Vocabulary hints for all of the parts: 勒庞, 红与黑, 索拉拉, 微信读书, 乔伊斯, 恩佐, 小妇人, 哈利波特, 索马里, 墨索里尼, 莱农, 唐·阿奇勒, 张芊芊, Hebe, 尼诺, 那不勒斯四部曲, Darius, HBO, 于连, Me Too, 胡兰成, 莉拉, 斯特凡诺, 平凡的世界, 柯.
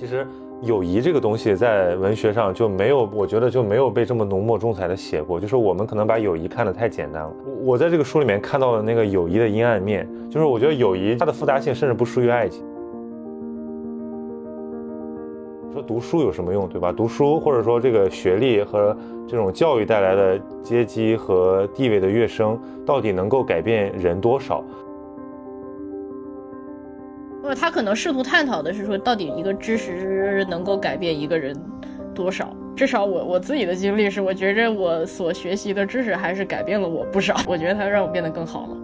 其实友谊这个东西在文学上就没有，我觉得就没有被这么浓墨重彩的写过，就是我们可能把友谊看得太简单了。我在这个书里面看到了那个友谊的阴暗面，就是我觉得友谊它的复杂性甚至不输于爱情。说读书有什么用，对吧？读书或者说这个学历和这种教育带来的阶级和地位的跃升，到底能够改变人多少？他可能试图探讨的是说，到底一个知识能够改变一个人多少？至少我自己的经历是，我觉着我所学习的知识还是改变了我不少。我觉得它让我变得更好了。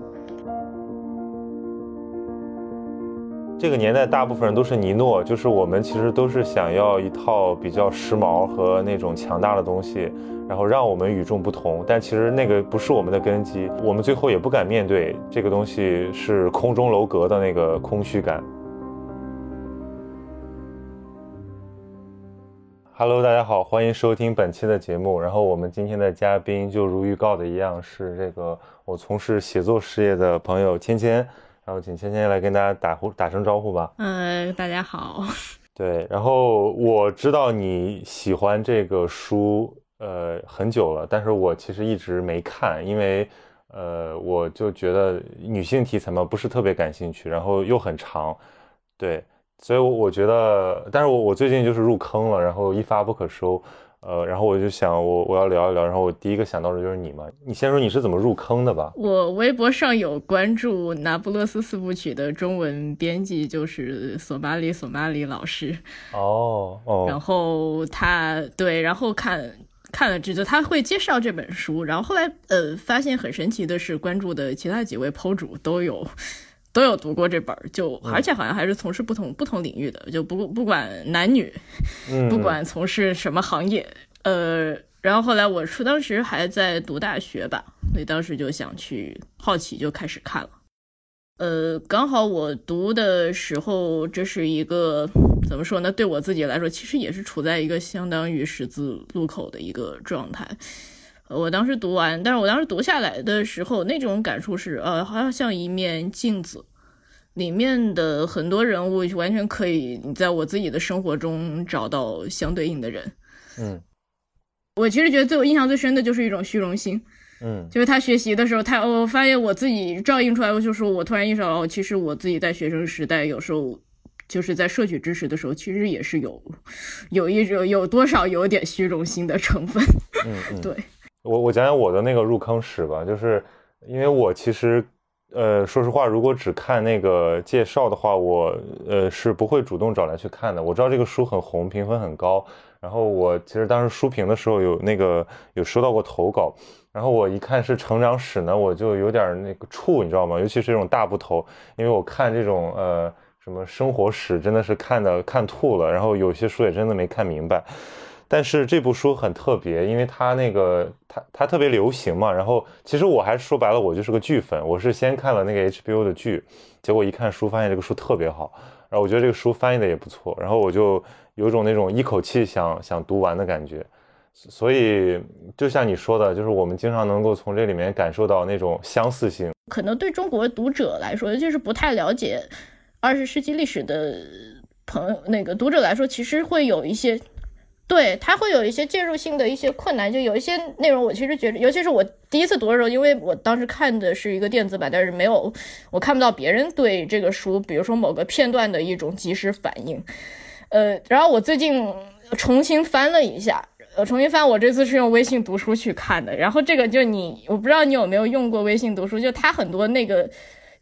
这个年代大部分人都是尼诺，就是我们其实都是想要一套比较时髦和那种强大的东西，然后让我们与众不同，但其实那个不是我们的根基，我们最后也不敢面对这个东西是空中楼阁的那个空虚感。Hello， 大家好，欢迎收听本期的节目。然后我们今天的嘉宾就如预告的一样，是这个我从事写作事业的朋友芊芊。然后请芊芊来跟大家打声招呼吧。大家好。对，然后我知道你喜欢这个书很久了，但是我其实一直没看，因为我就觉得女性题材嘛不是特别感兴趣，然后又很长，对，所以我觉得，但是我最近就是入坑了，然后一发不可收。然后我就想我要聊一聊，然后我第一个想到的就是你嘛。你先说你是怎么入坑的吧。我微博上有关注那不勒斯四部曲的中文编辑，就是索马里老师。哦。然后他对，然后看了之后他会介绍这本书，然后后来发现很神奇的是，关注的其他几位PO主都有读过这本，就而且好像还是从事不同领域的，就不管男女，不管从事什么行业，然后后来我初当时还在读大学吧，所以当时就想去好奇就开始看了，刚好我读的时候，这是一个怎么说呢？对我自己来说，其实也是处在一个相当于十字路口的一个状态。我当时读完，但是我当时读下来的时候，那种感触是，好像一面镜子，里面的很多人物完全可以你在我自己的生活中找到相对应的人。我其实觉得对我印象最深的就是一种虚荣心。就是他学习的时候，我发现我自己照应出来，我就说我突然意识到，其实我自己在学生时代有时候。就是在摄取知识的时候，其实也是有一种有多少有点虚荣心的成分。对，我讲讲我的那个入坑史吧，就是因为我其实说实话，如果只看那个介绍的话，我是不会主动找来去看的。我知道这个书很红，评分很高，然后我其实当时书评的时候有收到过投稿，然后我一看是成长史呢，我就有点那个怵，你知道吗？尤其是这种大部头，因为我看这种什么生活史真的是看吐了，然后有些书也真的没看明白。但是这部书很特别，因为它那个它特别流行嘛，然后其实我还说白了我就是个剧粉，我是先看了那个 HBO 的剧，结果一看书发现这个书特别好，然后我觉得这个书翻译的也不错，然后我就有种那种一口气想读完的感觉。所以就像你说的，就是我们经常能够从这里面感受到那种相似性。可能对中国读者来说，就是不太了解20世纪历史的读者来说，其实会有一些，对，他会有一些介入性的一些困难，就有一些内容我其实觉得，尤其是我第一次读的时候，因为我当时看的是一个电子版，但是我看不到别人对这个书，比如说某个片段的一种及时反应，然后我最近重新翻了一下。重新翻，我这次是用微信读书去看的，然后这个就我不知道你有没有用过微信读书，就它很多那个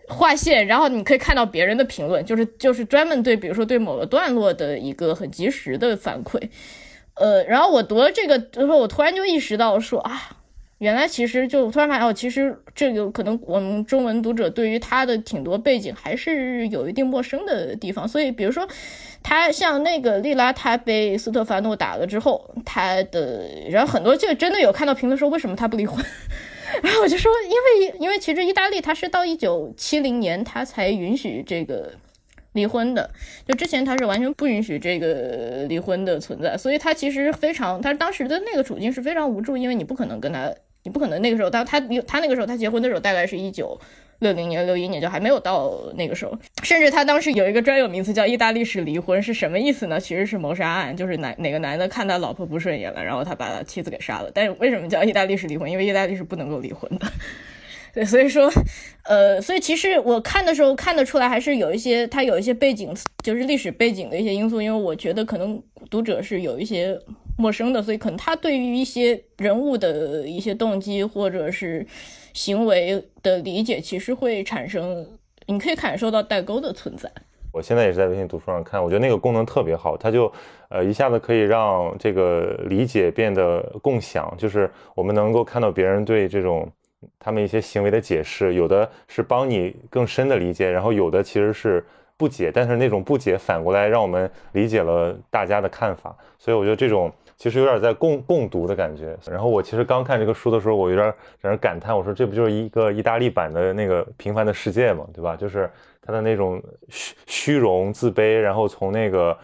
划线，然后你可以看到别人的评论，就是专门对，比如说对某个段落的一个很及时的反馈，然后我读了这个之后，我突然就意识到说原来其实就突然发现其实这个可能我们中文读者对于他的挺多背景还是有一定陌生的地方，所以比如说他像那个莉拉，他被斯特凡诺打了之后，然后很多就真的有看到评论说为什么他不离婚。然后我就说，因为其实意大利它是到1970年它才允许这个离婚的，就之前它是完全不允许这个离婚的存在，所以它其实它当时的那个处境是非常无助，因为你不可能那个时候他结婚的时候大概是19 60年、61年就还没有到那个时候。甚至他当时有一个专有名词叫意大利式离婚，是什么意思呢？其实是谋杀案，就是哪个男的看他老婆不顺眼了，然后他把他妻子给杀了。但是为什么叫意大利式离婚？因为意大利是不能够离婚的。对，所以说，所以其实我看的时候看得出来，还是有一些它有一些背景，就是历史背景的一些因素。因为我觉得可能读者是有一些陌生的，所以可能他对于一些人物的一些动机或者是行为的理解，其实会产生，你可以感受到代沟的存在。我现在也是在微信读书上看，我觉得那个功能特别好，它就一下子可以让这个理解变得共享，就是我们能够看到别人对这种他们一些行为的解释，有的是帮你更深的理解，然后有的其实是不解，但是那种不解反过来让我们理解了大家的看法，所以我觉得这种其实有点在共读的感觉。然后我其实刚看这个书的时候，我有点在那感叹，我说这不就是一个意大利版的那个平凡的世界嘛，对吧？就是他的那种虚荣自卑，然后从那个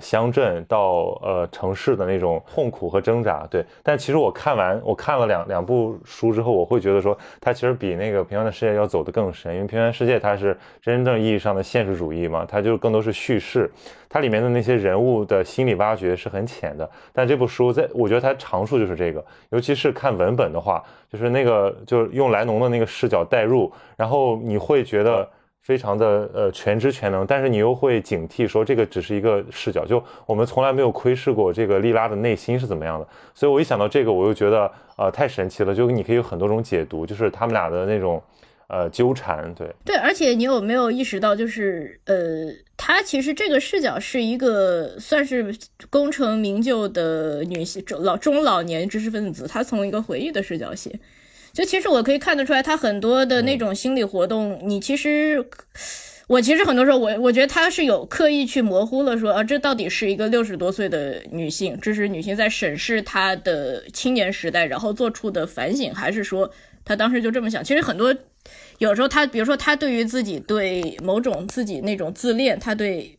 乡镇到城市的那种痛苦和挣扎。对，但其实我看了两部书之后，我会觉得说它其实比那个平凡的世界要走得更深，因为平凡世界它是真正意义上的现实主义嘛，它就更多是叙事，它里面的那些人物的心理挖掘是很浅的。但这部书我觉得它长处就是这个，尤其是看文本的话，就是那个就是用莱农的那个视角带入，然后你会觉得非常的全知全能，但是你又会警惕说这个只是一个视角，就我们从来没有窥视过这个莉拉的内心是怎么样的。所以我一想到这个，我又觉得太神奇了，就你可以有很多种解读，就是他们俩的那种纠缠。对，而且你有没有意识到，就是她其实这个视角是一个算是功成名就的女性中老年知识分子，她从一个回忆的视角写。就其实我可以看得出来，他很多的那种心理活动，你其实，我其实很多时候我觉得他是有刻意去模糊了说，这到底是一个60多岁的女性，这是女性在审视她的青年时代，然后做出的反省，还是说她当时就这么想？其实很多有时候她，比如说她对于自己对某种自己那种自恋，她对。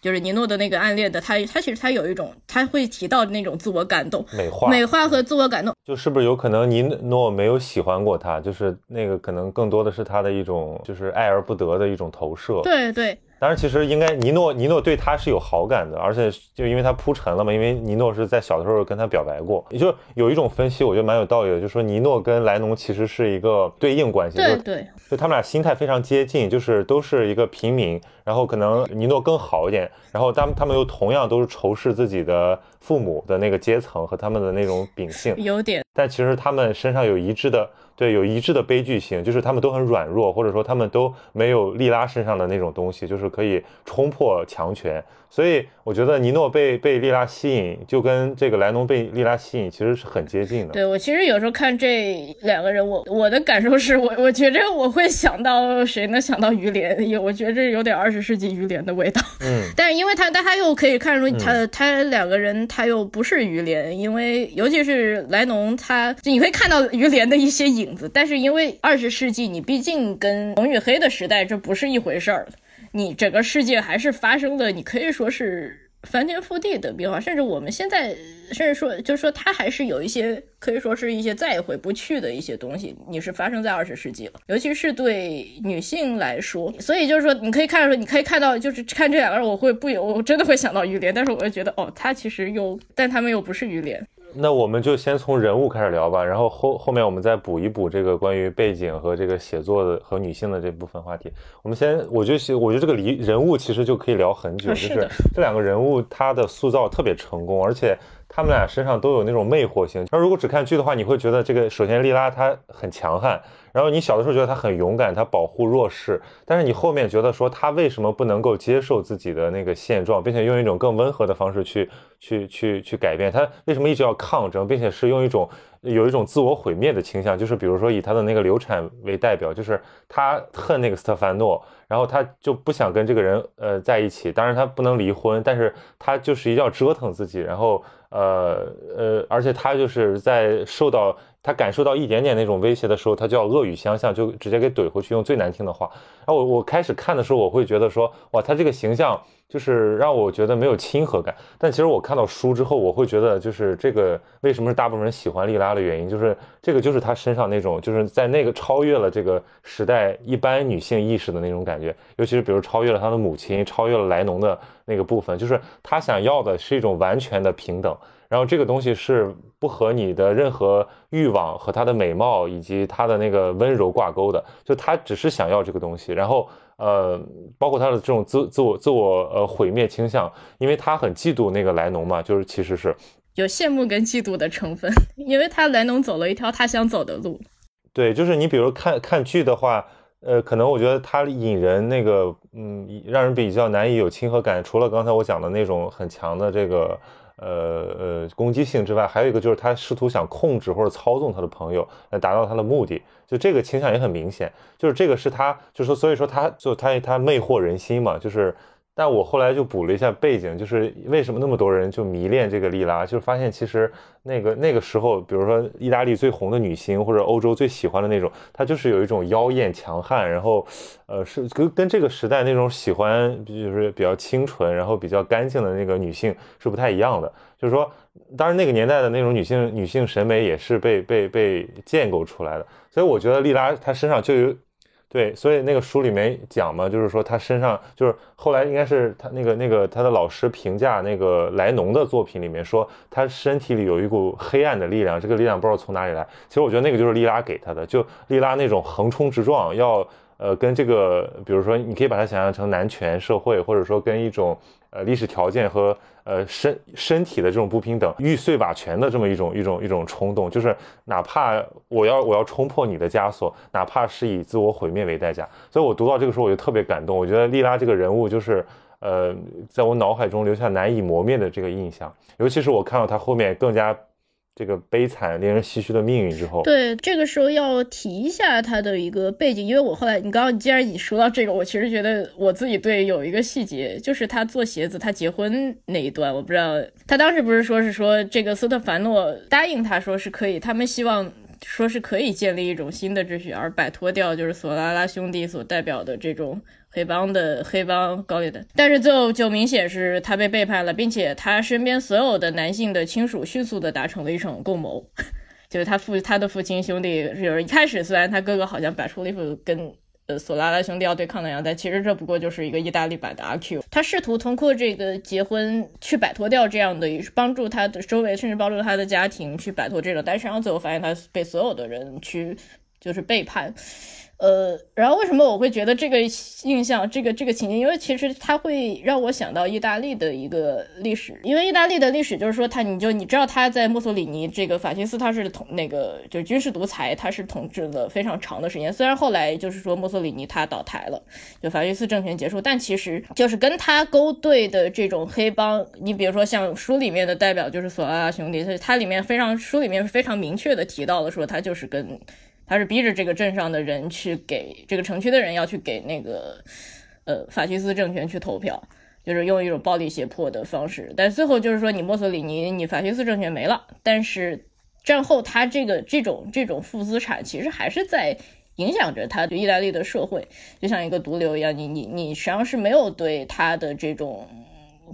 就是尼诺的那个暗恋的他其实他有一种他会提到那种自我感动美化和自我感动，就是不是有可能尼诺没有喜欢过他，就是那个可能更多的是他的一种就是爱而不得的一种投射。对，当然其实应该尼诺对他是有好感的，而且就因为他铺陈了嘛，因为尼诺是在小的时候跟他表白过，也就有一种分析我觉得蛮有道理的，就是说尼诺跟莱农其实是一个对应关系。对，就他们俩心态非常接近，就是都是一个平民，然后可能尼诺更好一点，然后他们又同样都是仇视自己的父母的那个阶层和他们的那种秉性有点，但其实他们身上有一致的悲剧性，就是他们都很软弱，或者说他们都没有莉拉身上的那种东西，就是可以冲破强权。所以我觉得尼诺被莉拉吸引，就跟这个莱农被莉拉吸引其实是很接近的。对，我其实有时候看这两个人，我的感受是我觉得我会想到谁呢？想到于连，我觉得这有点20世纪于连的味道。但是因为他又可以看出他两个人他又不是于连，因为尤其是莱农，他你会看到于连的一些影子，但是因为20世纪你毕竟跟红与黑的时代这不是一回事儿。你整个世界还是发生的，你可以说是翻天覆地的变化，甚至我们现在，甚至说，就是说它还是有一些可以说是一些再也回不去的一些东西，你是发生在20世纪了，尤其是对女性来说。所以就是说，你可以看到，就是看这两个人，我真的会想到于连，但是我又觉得，他其实但他们又不是于连。那我们就先从人物开始聊吧，然后后面我们再补一补这个关于背景和这个写作的和女性的这部分话题。我们先，我觉得这个人物其实就可以聊很久，就是这两个人物他的塑造特别成功，而且他们俩身上都有那种魅惑性。那如果只看剧的话，你会觉得这个首先莉拉她很强悍，然后你小的时候觉得她很勇敢，她保护弱势，但是你后面觉得说她为什么不能够接受自己的那个现状，并且用一种更温和的方式去改变，她为什么一直要抗争，并且是用一种有一种自我毁灭的倾向，就是比如说以他的那个流产为代表，就是他恨那个斯特凡诺，然后他就不想跟这个人在一起，当然他不能离婚，但是他就是一定要折腾自己，然后而且他就是在受到他感受到一点点那种威胁的时候，他就要恶语相向，就直接给怼回去，用最难听的话。然后我开始看的时候，我会觉得说，哇，他这个形象就是让我觉得没有亲和感。但其实我看到书之后，我会觉得就是这个为什么是大部分人喜欢莉拉的原因，就是这个就是他身上那种就是在那个超越了这个时代一般女性意识的那种感觉，尤其是比如超越了他的母亲，超越了莱农的那个部分，就是他想要的是一种完全的平等。然后这个东西是不和你的任何欲望和她的美貌以及她的那个温柔挂钩的，就她只是想要这个东西。然后包括她的这种自我毁灭倾向，因为她很嫉妒那个莱农嘛，就是其实是有羡慕跟嫉妒的成分，因为她莱农走了一条她想走的路。对，就是你比如看剧的话，可能我觉得它引人那个让人比较难以有亲和感，除了刚才我讲的那种很强的这个攻击性之外，还有一个就是他试图想控制或者操纵他的朋友来达到他的目的，就这个倾向也很明显，就是这个是他就是说，所以说他魅惑人心嘛，就是但我后来就补了一下背景，就是为什么那么多人就迷恋这个莉拉，就是发现其实那个时候，比如说意大利最红的女星或者欧洲最喜欢的那种，她就是有一种妖艳强悍，然后是跟这个时代那种喜欢就是比较清纯然后比较干净的那个女性是不太一样的。就是说当然那个年代的那种女性审美也是被建构出来的，所以我觉得莉拉她身上就有。对，所以那个书里面讲嘛，就是说他身上就是后来应该是他那个他的老师评价那个莱农的作品里面说，他身体里有一股黑暗的力量，这个力量不知道从哪里来。其实我觉得那个就是莉拉给他的，就莉拉那种横冲直撞，要跟这个，比如说你可以把它想象成男权社会，或者说跟一种历史条件和身体的这种不平等欲碎瓦全的这么一种冲动，就是哪怕我要冲破你的枷锁，哪怕是以自我毁灭为代价。所以我读到这个时候我就特别感动，我觉得莉拉这个人物就是在我脑海中留下难以磨灭的这个印象，尤其是我看到他后面更加这个悲惨令人唏嘘的命运之后。对，这个时候要提一下他的一个背景，因为我后来既然你说到这个，我其实觉得我自己对有一个细节，就是他做鞋子他结婚那一段，我不知道他当时不是说这个斯特凡诺答应他说是可以，他们希望说是可以建立一种新的秩序，而摆脱掉就是索拉拉兄弟所代表的这种黑帮高利贷，但是最后就明显是他被背叛了，并且他身边所有的男性的亲属迅速的达成了一场共谋，就是他的父亲兄弟，就是一开始虽然他哥哥好像摆出了一副跟索拉拉兄弟要对抗的样子，但其实这不过就是一个意大利版的阿 Q。他试图通过这个结婚去摆脱掉这样的，帮助他的周围，甚至帮助他的家庭去摆脱这种，但是然后最后发现他被所有的人去就是背叛。然后为什么我会觉得这个印象这个情景，因为其实它会让我想到意大利的一个历史，因为意大利的历史就是说你知道他在墨索里尼这个法西斯，他是就军事独裁，他是统治了非常长的时间，虽然后来就是说墨索里尼他倒台了，就法西斯政权结束，但其实就是跟他勾兑的这种黑帮，你比如说像书里面的代表就是索拉拉兄弟，他里面书里面非常明确的提到了说他是逼着这个镇上的人去给这个城区的人要去给那个法西斯政权去投票，就是用一种暴力胁迫的方式。但最后就是说你墨索里尼你法西斯政权没了，但是战后他这种负资产其实还是在影响着他，就意大利的社会就像一个毒瘤一样，你实际上是没有对他的这种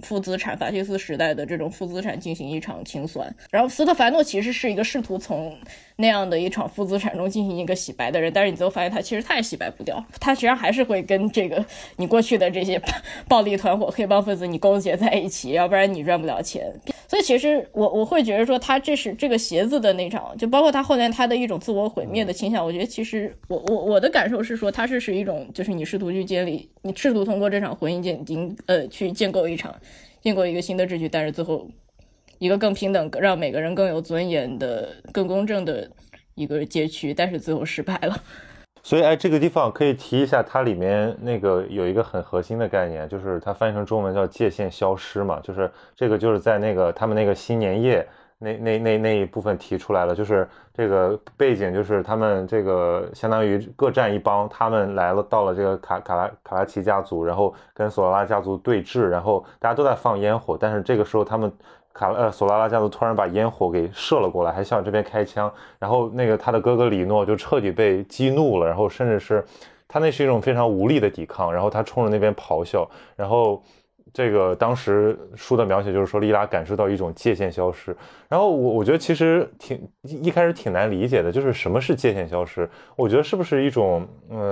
负资产，法西斯时代的这种负资产进行一场清算。然后斯特凡诺其实是一个试图从那样的一场负资产中进行一个洗白的人，但是你最后发现他其实他也洗白不掉，他实际上还是会跟这个你过去的这些暴力团伙黑帮分子你勾结在一起，要不然你赚不了钱。所以其实我会觉得说他这是这个鞋子的那场，就包括他后面他的一种自我毁灭的倾向，我觉得其实我的感受是说他是一种就是你试图去建立，你试图通过这场婚姻去建构一个新的秩序，但是最后一个更平等让每个人更有尊严的更公正的一个街区，但是最后失败了。所以这个地方可以提一下，它里面那个有一个很核心的概念，就是它翻译成中文叫界限消失嘛，就是这个就是在那个他们那个新年夜那一部分提出来了，就是这个背景就是他们这个相当于各占一帮，他们到了这个卡拉奇家族，然后跟索拉拉家族对峙，然后大家都在放烟火，但是这个时候他们索拉拉家族突然把烟火给射了过来，还向这边开枪，然后那个他的哥哥里诺就彻底被激怒了，然后甚至是他那是一种非常无力的抵抗，然后他冲着那边咆哮，然后这个当时书的描写就是说莉拉感受到一种界限消失，然后我觉得其实一开始挺难理解的，就是什么是界限消失，我觉得是不是一种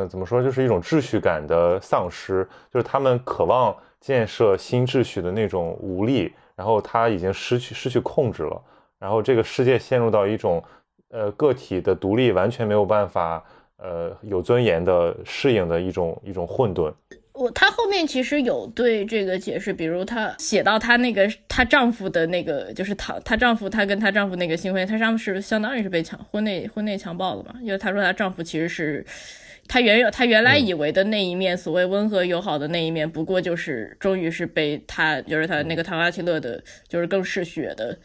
怎么说，就是一种秩序感的丧失，就是他们渴望建设新秩序的那种无力，然后他已经失去控制了，然后这个世界陷入到一种个体的独立完全没有办法有尊严的适应的一种混沌。他后面其实有对这个解释，比如他写到他那个他丈夫的那个，就是他丈夫，他跟他丈夫那个新婚，他丈夫是相当于是被婚内强暴了嘛，因为他说他丈夫其实是他原来以为的那一面，所谓温和友好的那一面，不过就是终于是被他就是他那个唐·阿奇勒的，就是更嗜血的，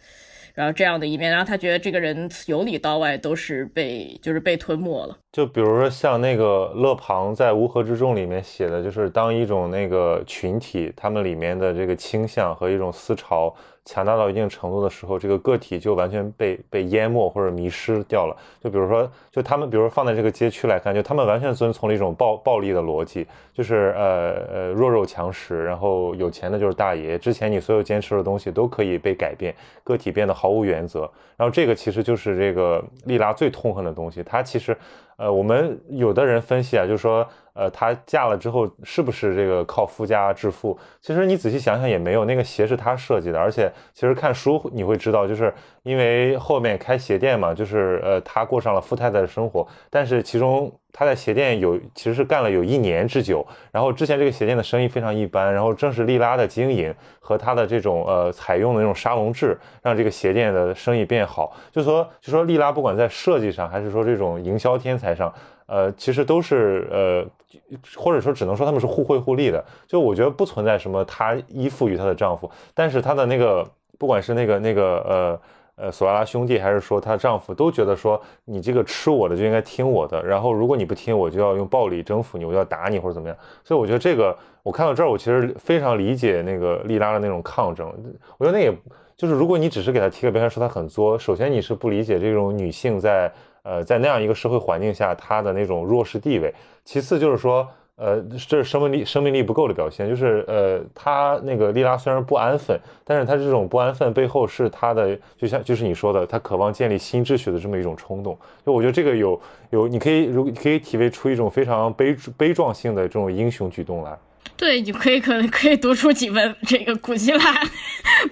然后这样的一面，然后他觉得这个人由里到外都是被吞没了。就比如说像那个勒庞在《乌合之众》里面写的，就是当一种那个群体他们里面的这个倾向和一种思潮强大到一定程度的时候，这个个体就完全被淹没或者迷失掉了。就比如说就他们比如说放在这个街区来看，就他们完全遵从了一种暴力的逻辑，就是弱肉强食，然后有钱的就是大爷，之前你所有坚持的东西都可以被改变，个体变得毫无原则。然后这个其实就是这个莉拉最痛恨的东西。她其实我们有的人分析啊，就是说她嫁了之后是不是这个靠夫家致富，其实你仔细想想也没有，那个鞋是她设计的，而且其实看书你会知道，就是因为后面开鞋店嘛，就是她过上了富太太的生活，但是其中她在鞋店其实是干了有1年之久，然后之前这个鞋店的生意非常一般，然后正是莉拉的经营和她的这种采用的那种沙龙制让这个鞋店的生意变好，就说莉拉不管在设计上还是说这种营销天才上其实都是或者说只能说他们是互惠互利的，就我觉得不存在什么她依附于她的丈夫，但是她的那个不管是那个索拉拉兄弟还是说她丈夫都觉得说你这个吃我的就应该听我的，然后如果你不听我就要用暴力征服你，我就要打你或者怎么样，所以我觉得这个我看到这儿我其实非常理解那个莉拉的那种抗争，我觉得那也就是如果你只是给她贴个标签说她很作，首先你是不理解这种女性在那样一个社会环境下她的那种弱势地位，其次就是说这是生命力不够的表现，就是她那个莉拉虽然不安分，但是她这种不安分背后是她的就是你说的她渴望建立新秩序的这么一种冲动，就我觉得这个你可以体味出一种非常悲壮性的这种英雄举动来。对，你可以读出几分这个古希腊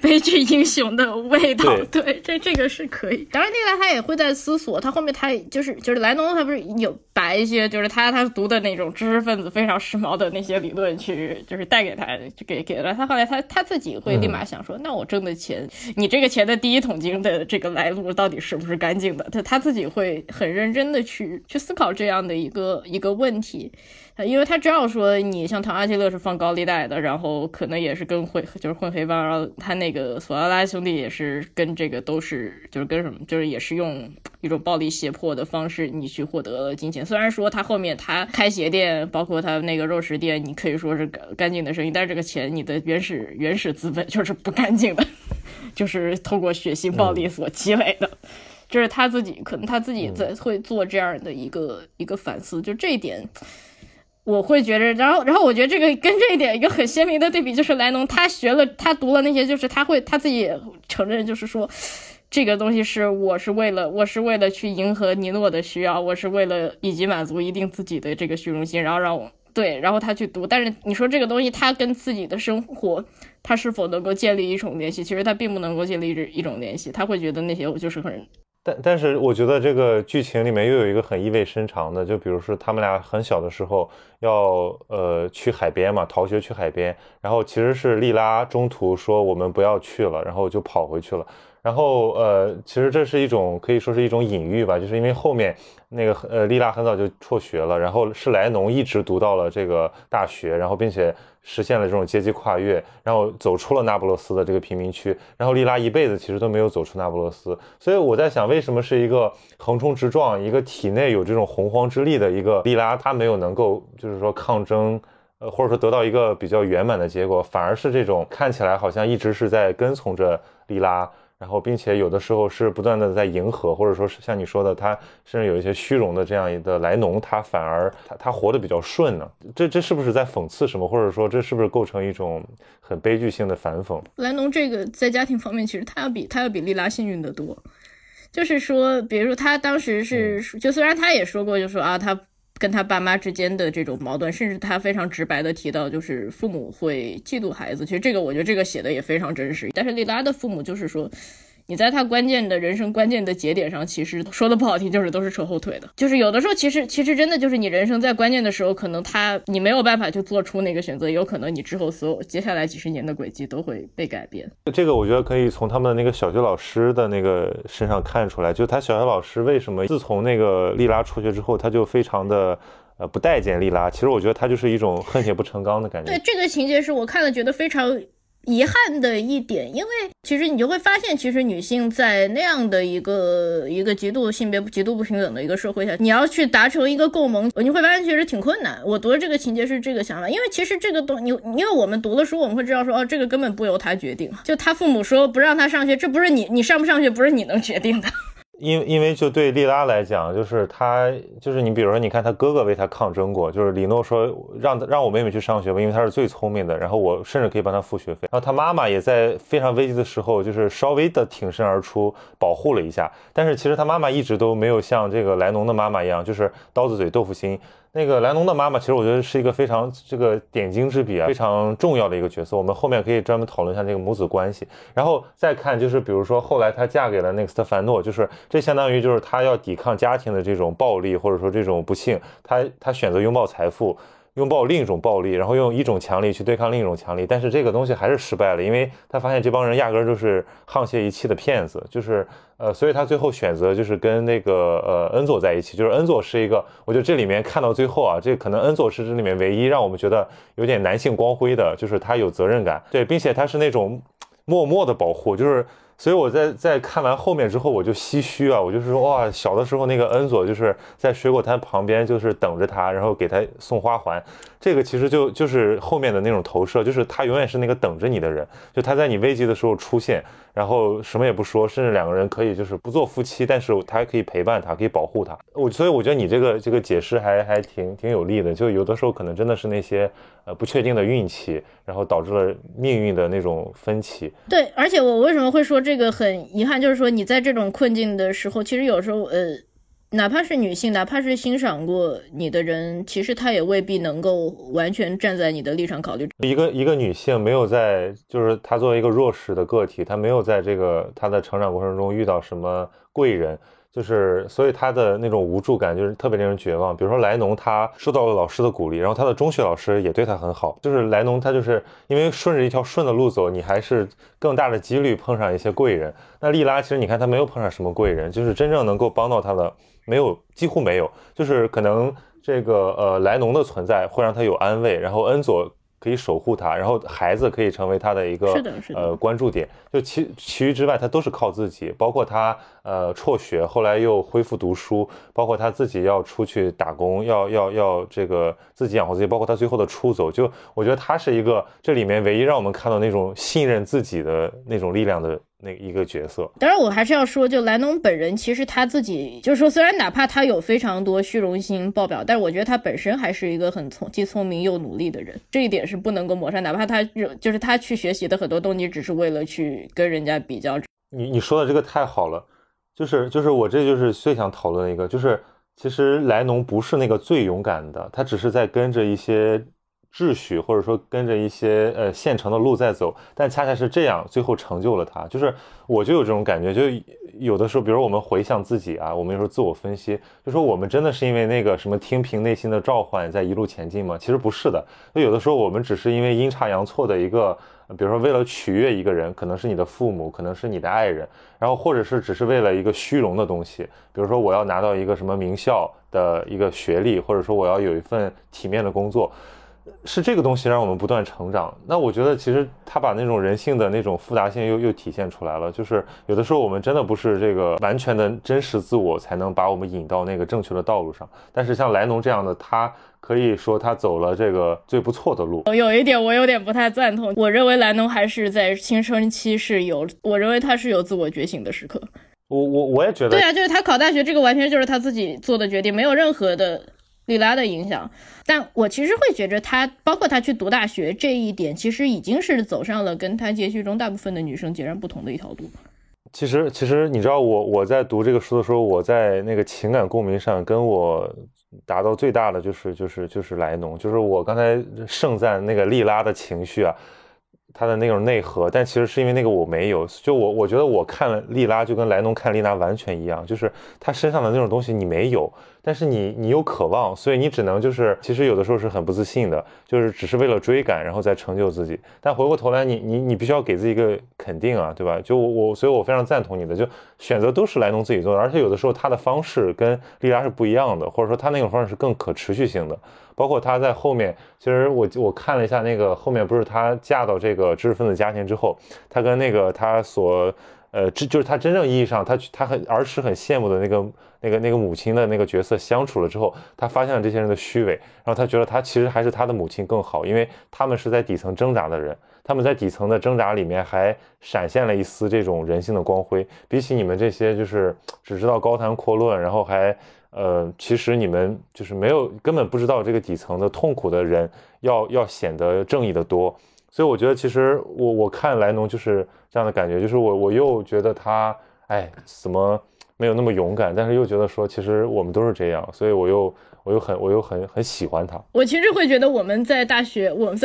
悲剧英雄的味道。对，这个是可以。当然，莉拉他也会在思索，他后面他就是莱农他不是有把一些就是他读的那种知识分子非常时髦的那些理论去就是带给他，就给了他。后来他自己会立马想说，那我挣的钱，你这个钱的第一桶金的这个来路到底是不是干净的？他自己会很认真的去思考这样的一个问题。因为他知道说你像唐·阿奇勒是放高利贷的，然后可能也是跟混黑帮，然后他那个索拉拉兄弟也是跟这个都是就是跟什么就是也是用一种暴力胁迫的方式你去获得了金钱，虽然说他后面他开鞋店包括他那个肉食店你可以说是干净的生意，但是这个钱你的原始资本就是不干净的就是透过血腥暴力所积累的，这是他自己可能他自己在会做这样的一个反思，就这一点我会觉得，然后我觉得这个跟这一点一个很鲜明的对比就是莱农他读了那些，就是他自己也承认，就是说这个东西是我是为了去迎合尼诺的需要，我是为了以及满足一定自己的这个虚荣心，然后让我对，然后他去读，但是你说这个东西他跟自己的生活他是否能够建立一种联系，其实他并不能够建立一种联系，他会觉得那些我就是很但是我觉得这个剧情里面又有一个很意味深长的，就比如说他们俩很小的时候要去海边嘛，逃学去海边，然后其实是莉拉中途说我们不要去了，然后就跑回去了，然后其实这是一种可以说是一种隐喻吧，就是因为后面那个莉拉很早就辍学了，然后是莱农一直读到了这个大学，然后并且实现了这种阶级跨越，然后走出了那不勒斯的这个贫民区，然后莉拉一辈子其实都没有走出那不勒斯，所以我在想为什么是一个横冲直撞一个体内有这种洪荒之力的一个莉拉她没有能够就是说抗争或者说得到一个比较圆满的结果，反而是这种看起来好像一直是在跟从着莉拉，然后并且有的时候是不断的在迎合，或者说是像你说的他甚至有一些虚荣的这样一个来农，他反而他活得比较顺呢，这是不是在讽刺什么，或者说这是不是构成一种很悲剧性的反讽？来农这个在家庭方面其实他要比莉拉幸运得多，就是说比如说他当时是、就虽然他也说过就说啊他跟他爸妈之间的这种矛盾，甚至他非常直白的提到就是父母会嫉妒孩子，其实这个我觉得这个写的也非常真实，但是莉拉的父母就是说你在他关键的人生关键的节点上，其实说的不好听就是都是扯后腿的，就是有的时候其实真的就是你人生在关键的时候，可能你没有办法去做出那个选择，有可能你之后所有接下来几十年的轨迹都会被改变。这个我觉得可以从他们那个小学老师的那个身上看出来，就是他小学老师为什么自从那个莉拉出去之后，他就非常的不待见莉拉，其实我觉得他就是一种恨铁不成钢的感觉。对，这个情节是我看了觉得非常遗憾的一点，因为其实你就会发现，其实女性在那样的一个性别极度不平等的一个社会下，你要去达成一个共鸣，你会发现其实挺困难。我读的这个情节是这个想法，因为其实这个因为我们读的书我们会知道说，哦，这个根本不由他决定，就他父母说不让他上学，这不是你上不上学不是你能决定的。因为就对莉拉来讲，就是她就是你比如说你看她哥哥为她抗争过，就是李诺说让我妹妹去上学吧，因为她是最聪明的，然后我甚至可以帮她付学费，然后她妈妈也在非常危机的时候就是稍微的挺身而出保护了一下，但是其实她妈妈一直都没有像这个莱农的妈妈一样就是刀子嘴豆腐心。那个莱农的妈妈其实我觉得是一个非常这个点睛之笔啊，非常重要的一个角色，我们后面可以专门讨论一下这个母子关系。然后再看就是比如说后来她嫁给了那个斯特凡诺，就是这相当于就是她要抵抗家庭的这种暴力或者说这种不幸，她选择拥抱财富，拥抱另一种暴力，然后用一种强力去对抗另一种强力，但是这个东西还是失败了，因为他发现这帮人压根就是沆瀣一气的骗子，就是所以他最后选择就是跟那个恩佐在一起，就是恩佐是一个，我觉得这里面看到最后啊，这可能恩佐是这里面唯一让我们觉得有点男性光辉的，就是他有责任感，对，并且他是那种默默的保护，就是所以我在看完后面之后我就唏嘘啊，我就是说哇，小的时候那个恩佐就是在水果摊旁边就是等着他，然后给他送花环，这个其实就是后面的那种投射，就是他永远是那个等着你的人，就他在你危机的时候出现，然后什么也不说，甚至两个人可以就是不做夫妻，但是他还可以陪伴他，可以保护他。所以我觉得你这个解释还挺有力的，就有的时候可能真的是那些不确定的运气，然后导致了命运的那种分歧。对，而且我为什么会说这个很遗憾，就是说你在这种困境的时候，其实有时候哪怕是女性，哪怕是欣赏过你的人，其实她也未必能够完全站在你的立场考虑。一个女性没有在，就是她作为一个弱势的个体，她没有在这个她的成长过程中遇到什么贵人，就是所以他的那种无助感就是特别令人绝望。比如说莱农他受到了老师的鼓励，然后他的中学老师也对他很好，就是莱农他就是因为顺着一条顺的路走，你还是更大的几率碰上一些贵人。那莉拉其实你看他没有碰上什么贵人，就是真正能够帮到他的没有，几乎没有，就是可能这个莱农的存在会让他有安慰，然后恩佐可以守护他，然后孩子可以成为他的一个关注点，就其余之外他都是靠自己，包括他辍学后来又恢复读书，包括他自己要出去打工，要这个自己养活自己，包括他最后的出走，就我觉得他是一个这里面唯一让我们看到那种信任自己的那种力量的那一个角色。当然我还是要说，就莱农本人其实他自己就是说，虽然哪怕他有非常多虚荣心爆表，但是我觉得他本身还是一个很既聪明又努力的人，这一点是不能够抹杀，哪怕他就是他去学习的很多动机只是为了去跟人家比较。你说的这个太好了，就是我这就是最想讨论一个，就是其实莱农不是那个最勇敢的，他只是在跟着一些秩序或者说跟着一些现成的路在走，但恰恰是这样最后成就了他。就是我就有这种感觉，就有的时候比如我们回想自己啊，我们有时候自我分析，就说我们真的是因为那个什么听凭内心的召唤在一路前进吗？其实不是的，就有的时候我们只是因为阴差阳错的一个，比如说为了取悦一个人，可能是你的父母，可能是你的爱人，然后或者是只是为了一个虚荣的东西，比如说我要拿到一个什么名校的一个学历，或者说我要有一份体面的工作，是这个东西让我们不断成长。那我觉得其实他把那种人性的那种复杂性又体现出来了，就是有的时候我们真的不是这个完全的真实自我才能把我们引到那个正确的道路上，但是像莱农这样的，他可以说他走了这个最不错的路。有一点我有点不太赞同，我认为莱农还是在青春期是有，我认为他是有自我觉醒的时刻。我也觉得，对啊，就是他考大学这个完全就是他自己做的决定，没有任何的莉拉的影响。但我其实会觉着他，包括他去读大学这一点，其实已经是走上了跟他结局中大部分的女生截然不同的一条路。其实你知道我在读这个书的时候，我在那个情感共鸣上跟我达到最大的就是莱农，就是我刚才盛赞那个莉拉的情绪啊，他的那种内核，但其实是因为那个我没有，就我觉得我看了莉拉就跟莱农看莉拉完全一样，就是他身上的那种东西你没有，但是你有渴望，所以你只能就是其实有的时候是很不自信的，就是只是为了追赶然后再成就自己。但回过头来你必须要给自己一个肯定啊，对吧？就所以我非常赞同你的，就选择都是莱农自己做的，而且有的时候他的方式跟莉拉是不一样的，或者说他那种方式是更可持续性的。包括他在后面，其实我看了一下那个后面，不是他嫁到这个知识分子家庭之后，他跟那个他所就是他真正意义上他很儿时很羡慕的那个母亲的那个角色相处了之后，他发现了这些人的虚伪，然后他觉得他其实还是他的母亲更好，因为他们是在底层挣扎的人，他们在底层的挣扎里面还闪现了一丝这种人性的光辉，比起你们这些就是只知道高谈阔论，然后还其实你们就是没有根本不知道这个底层的痛苦的人要显得正义的多。所以我觉得其实我看莱农就是这样的感觉，就是我又觉得他怎么没有那么勇敢，但是又觉得说其实我们都是这样，所以我又很喜欢他。我其实会觉得我们在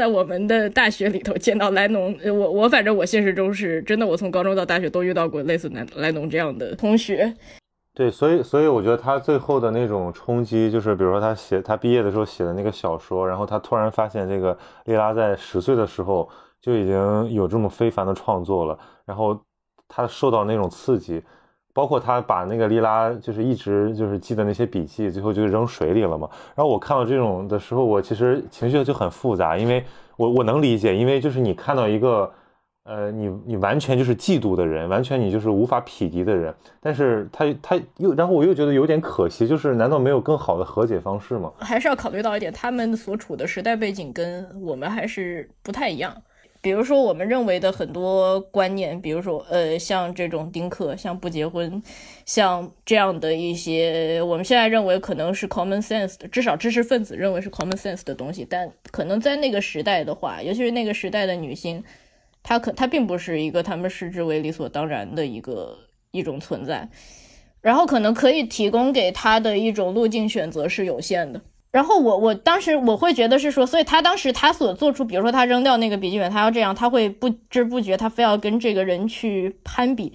我们的大学里头见到莱农，我反正我现实中是真的，我从高中到大学都遇到过类似莱农这样的同学。对，所以我觉得他最后的那种冲击，就是比如说他毕业的时候写的那个小说，然后他突然发现这个莉拉在10岁的时候就已经有这么非凡的创作了，然后他受到那种刺激，包括他把那个莉拉就是一直就是记得那些笔记，最后就扔水里了嘛。然后我看到这种的时候，我其实情绪就很复杂，因为我能理解，因为就是你看到一个你完全就是嫉妒的人，完全你就是无法匹敌的人，但是他又，然后我又觉得有点可惜，就是难道没有更好的和解方式吗？还是要考虑到一点，他们所处的时代背景跟我们还是不太一样。比如说我们认为的很多观念，比如说像这种丁克，像不结婚，像这样的一些我们现在认为可能是 common sense 的，至少知识分子认为是 common sense 的东西，但可能在那个时代的话，尤其是那个时代的女性，它并不是一个他们视之为理所当然的一种存在，然后可能可以提供给他的一种路径选择是有限的。然后我当时我会觉得是说，所以他当时他所做出，比如说他扔掉那个笔记本，他要这样，他会不知不觉他非要跟这个人去攀比，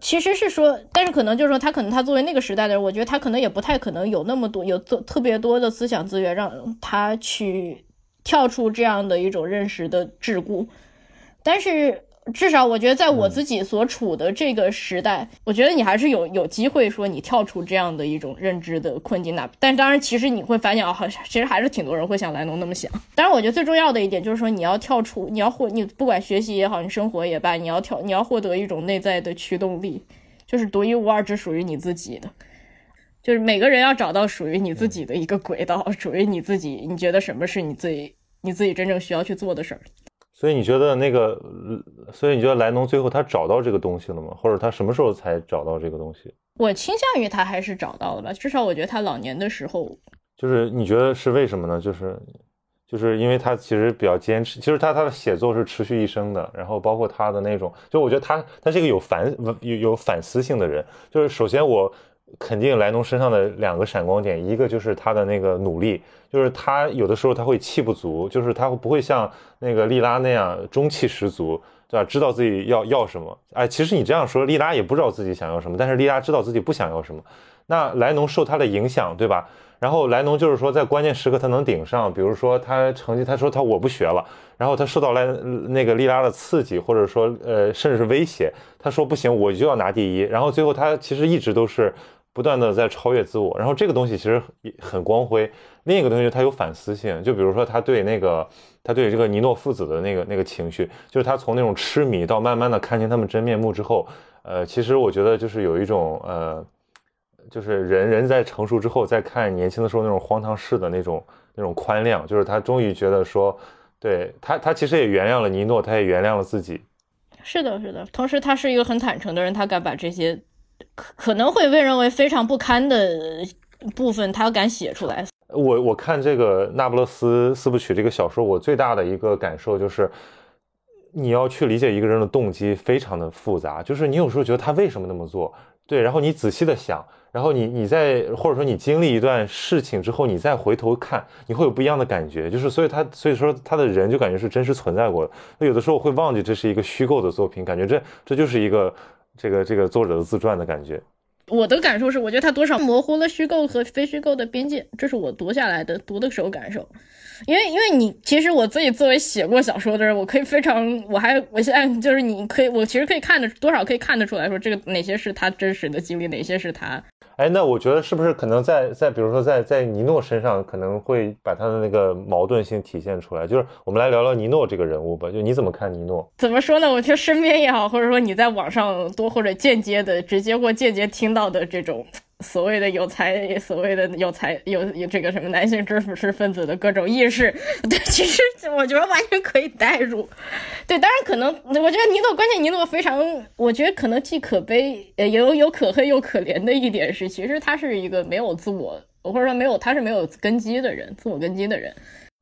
其实是说，但是可能就是说他作为那个时代的人，我觉得他可能也不太可能有那么多有特别多的思想资源让他去跳出这样的一种认识的桎梏。但是至少我觉得在我自己所处的这个时代，我觉得你还是有机会说你跳出这样的一种认知的困境。但当然其实你会发现其实还是挺多人会像莱农那么想。当然我觉得最重要的一点就是说，你要跳出，你不管学习也好，你生活也罢，你要获得一种内在的驱动力，就是独一无二只属于你自己的，就是每个人要找到属于你自己的一个轨道，属于你自己，你觉得什么是你自己真正需要去做的事儿。所以你觉得莱农最后他找到这个东西了吗？或者他什么时候才找到这个东西？我倾向于他还是找到了吧，至少我觉得他老年的时候。就是你觉得是为什么呢？就是因为他其实比较坚持，其实他的写作是持续一生的，然后包括他的那种，就我觉得他是一个有反思性的人。就是首先我肯定莱农身上的两个闪光点，一个就是他的那个努力，就是他有的时候他会气不足，就是他不会像那个莉拉那样中气十足，对吧？知道自己要什么。其实你这样说，莉拉也不知道自己想要什么，但是莉拉知道自己不想要什么。那莱农受他的影响，对吧？然后莱农就是说在关键时刻他能顶上，比如说他成绩，他说我不学了，然后他受到那个莉拉的刺激，或者说甚至是威胁，他说不行，我就要拿第一。然后最后他其实一直都是不断的在超越自我，然后这个东西其实很光辉。另一个东西就是它有反思性，就比如说他对这个尼诺父子的那个情绪，就是他从那种痴迷到慢慢的看清他们真面目之后，其实我觉得就是有一种就是人在成熟之后再看年轻的时候那种荒唐事的那种宽谅，就是他终于觉得说，对他其实也原谅了尼诺，他也原谅了自己。是的，是的。同时他是一个很坦诚的人，他敢把这些可能会被认为非常不堪的部分他敢写出来。我看这个那不勒斯四部曲这个小说，我最大的一个感受就是你要去理解一个人的动机非常的复杂，就是你有时候觉得他为什么那么做，对，然后你仔细的想，然后你在或者说你经历一段事情之后，你再回头看，你会有不一样的感觉，就是所以说他的人就感觉是真实存在过的。那有的时候会忘记这是一个虚构的作品，感觉这就是一个这个作者的自传的感觉。我的感受是，我觉得他多少模糊了虚构和非虚构的边界，这是我读的时候感受。因为你其实我自己作为写过小说的人，我可以非常我现在就是我其实可以看得多少可以看得出来说这个哪些是他真实的经历，哪些是他。哎，那我觉得是不是可能在比如说在尼诺身上可能会把他的那个矛盾性体现出来，就是我们来聊聊尼诺这个人物吧，就你怎么看尼诺？怎么说呢？我觉得身边也好，或者说你在网上多或者直接或间接听到的这种所谓的有这个什么男性知识分子的各种意识，对，其实我觉得完全可以代入。对，当然可能我觉得尼诺，关键尼诺非常，我觉得可能既可悲有可恨又可怜的一点是，其实他是一个没有自我，或者说他是没有根基的人，自我根基的人。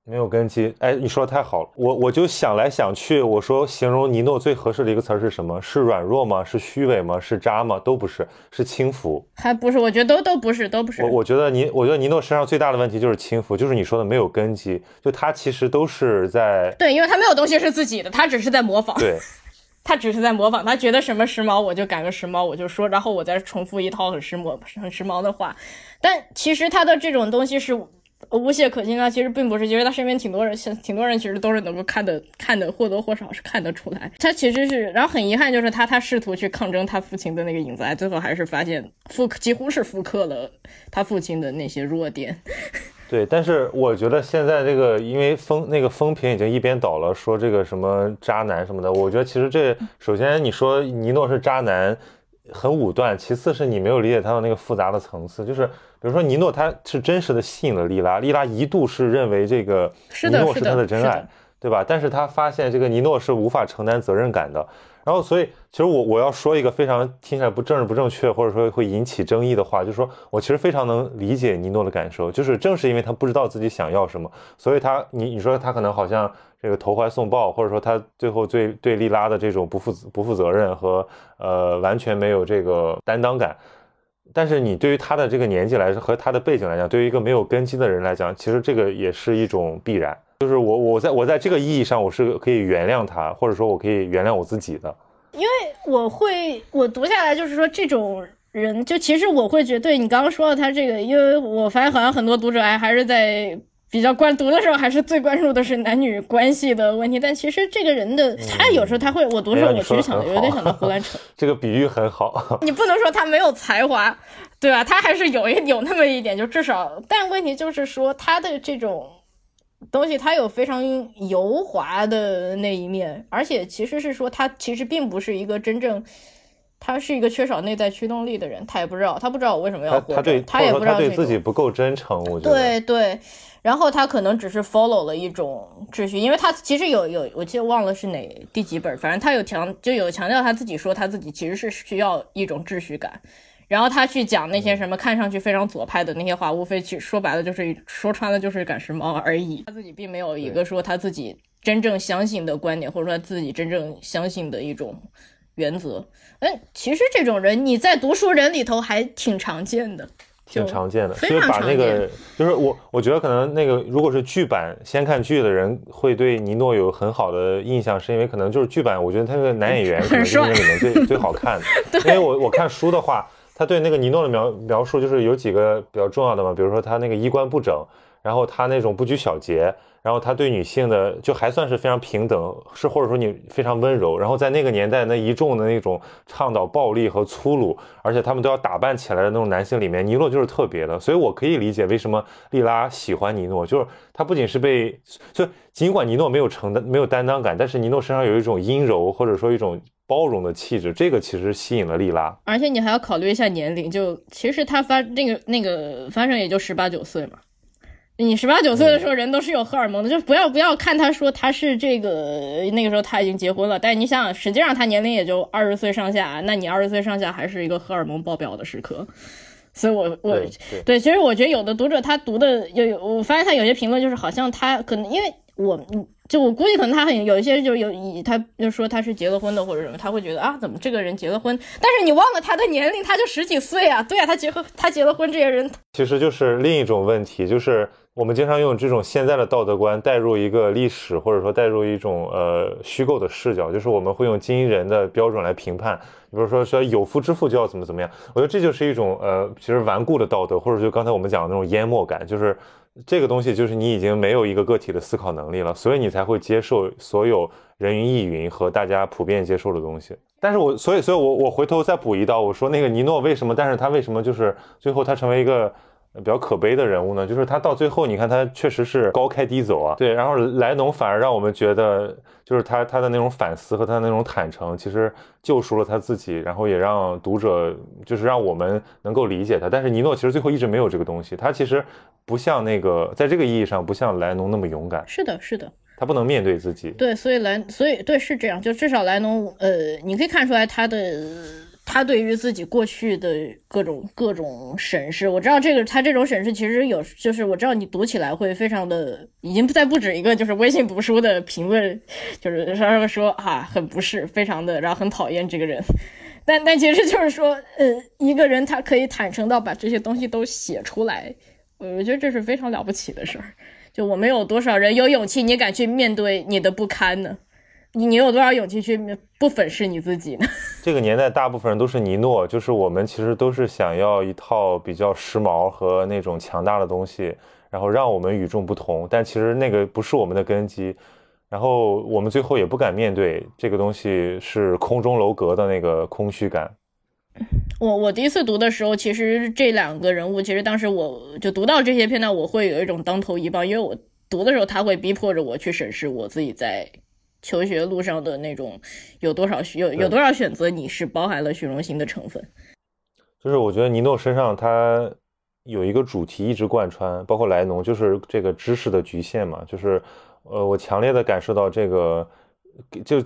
没有根基，哎，你说的太好了，我就想来想去，我说形容尼诺最合适的一个词是什么？是软弱吗？是虚伪吗？是渣吗？都不是，是轻浮。还不是，我觉得都不是，都不是。我觉得尼诺身上最大的问题就是轻浮，就是你说的没有根基，就他其实都是在，对，因为他没有东西是自己的，他只是在模仿。对。他只是在模仿，他觉得什么时髦我就赶个时髦我就说，然后我再重复一套很时髦的话。但其实他的这种东西是无懈可击，其实并不是，其实他身边挺多人其实都是能够看的或多或少是看得出来，他其实是，然后很遗憾就是他试图去抗争他父亲的那个影子，最后还是发现几乎是复刻了他父亲的那些弱点。对，但是我觉得现在这个因为风评已经一边倒了，说这个什么渣男什么的，我觉得其实这首先你说尼诺是渣男很武断，其次是你没有理解他的那个复杂的层次，就是比如说尼诺他是真实的吸引了莉拉，莉拉一度是认为这个尼诺是他的真爱，对吧？但是他发现这个尼诺是无法承担责任感的，然后所以其实我要说一个非常听起来不正确或者说会引起争议的话，就是说我其实非常能理解尼诺的感受，就是正是因为他不知道自己想要什么，所以他你说他可能好像这个投怀送抱，或者说他最后对莉拉的这种不负责任和完全没有这个担当感。但是你对于他的这个年纪来说和他的背景来讲，对于一个没有根基的人来讲，其实这个也是一种必然。就是我在这个意义上，我是可以原谅他，或者说我可以原谅我自己的。因为我读下来就是说这种人，就其实我会觉得，对你刚刚说的他这个，因为我发现好像很多读者还是在比较读的时候还是最关注的是男女关系的问题，但其实这个人的他有时候他会，我读的时候我其实想的有点想到胡兰成，这个比喻很好，你不能说他没有才华，对吧？他还是有那么一点，就至少，但问题就是说他的这种东西，他有非常油滑的那一面，而且其实是说他其实并不是一个真正。他是一个缺少内在驱动力的人，他也不知道，我为什么要活着，他也不知道他对自己不够真诚，我觉得对，然后他可能只是 follow 了一种秩序，因为他其实有，我记得忘了是第几本，反正他有强调他自己说他自己其实是需要一种秩序感，然后他去讲那些什么看上去非常左派的那些话，无非去说白了就是说穿了就是赶时髦而已，他自己并没有一个说他自己真正相信的观点，或者说自己真正相信的一种。原则，其实这种人你在读书人里头还挺常见的，所以把那个就是我觉得可能那个如果是剧版先看剧的人会对尼诺有很好的印象，是因为可能就是剧版，我觉得他的男演员可能是那里面最好看的，因为我看书的话，他对那个尼诺的描述就是有几个比较重要的嘛，比如说他那个衣冠不整。然后他那种不拘小节，然后他对女性的就还算是非常平等，是或者说你非常温柔。然后在那个年代那一众的那种倡导暴力和粗鲁，而且他们都要打扮起来的那种男性里面，尼诺就是特别的。所以我可以理解为什么莉拉喜欢尼诺，就是他不仅是被，就尽管尼诺没有担当感，但是尼诺身上有一种阴柔或者说一种包容的气质，这个其实吸引了莉拉。而且你还要考虑一下年龄，就其实他发生也就18、19岁嘛。你18、19岁的时候，人都是有荷尔蒙的，就不要看他说他是这个那个时候他已经结婚了，但你想想，实际上他年龄也就20岁上下，那你20岁上下还是一个荷尔蒙爆表的时刻。所以我对，其实我觉得有的读者他读的我发现他有些评论就是好像他可能因为我估计可能他很有一些就他就说他是结了婚的或者什么，他会觉得啊怎么这个人结了婚，但是你忘了他的年龄，他就10几岁啊，对啊，他结了婚这些人其实就是另一种问题，就是我们经常用这种现在的道德观带入一个历史，或者说带入一种虚构的视角，就是我们会用今人的标准来评判，比如说有夫之妇就要怎么怎么样，我觉得这就是一种其实顽固的道德，或者就刚才我们讲的那种淹没感，就是这个东西就是你已经没有一个个体的思考能力了，所以你才会接受所有人云亦云和大家普遍接受的东西。但是所以我回头再补一刀，我说那个尼诺为什么，但是他为什么就是最后他成为一个比较可悲的人物呢？就是他到最后你看他确实是高开低走啊，对，然后莱农反而让我们觉得就是他的那种反思和他的那种坦诚其实救赎了他自己，然后也让读者就是让我们能够理解他。但是尼诺其实最后一直没有这个东西，他其实不像那个在这个意义上不像莱农那么勇敢，是的他不能面对自己，对，所以对是这样，就至少莱农你可以看出来他对于自己过去的各种审视，我知道这个他这种审视其实有，就是我知道你读起来会非常的，已经在不止一个就是微信读书的评论，就是说啊很不是非常的，然后很讨厌这个人，但其实就是说一个人他可以坦诚到把这些东西都写出来，我觉得这是非常了不起的事儿。就我们有多少人有勇气你敢去面对你的不堪呢？你有多少勇气去不粉饰你自己呢？这个年代大部分人都是尼诺，就是我们其实都是想要一套比较时髦和那种强大的东西，然后让我们与众不同，但其实那个不是我们的根基，然后我们最后也不敢面对这个东西，是空中楼阁的那个空虚感。我第一次读的时候，其实这两个人物，其实当时我就读到这些片段，我会有一种当头一棒，因为我读的时候他会逼迫着我去审视我自己在求学路上的那种有多少选择，你是包含了虚荣心的成分。就是我觉得尼诺身上他有一个主题一直贯穿，包括莱农，就是这个知识的局限嘛，就是我强烈的感受到这个就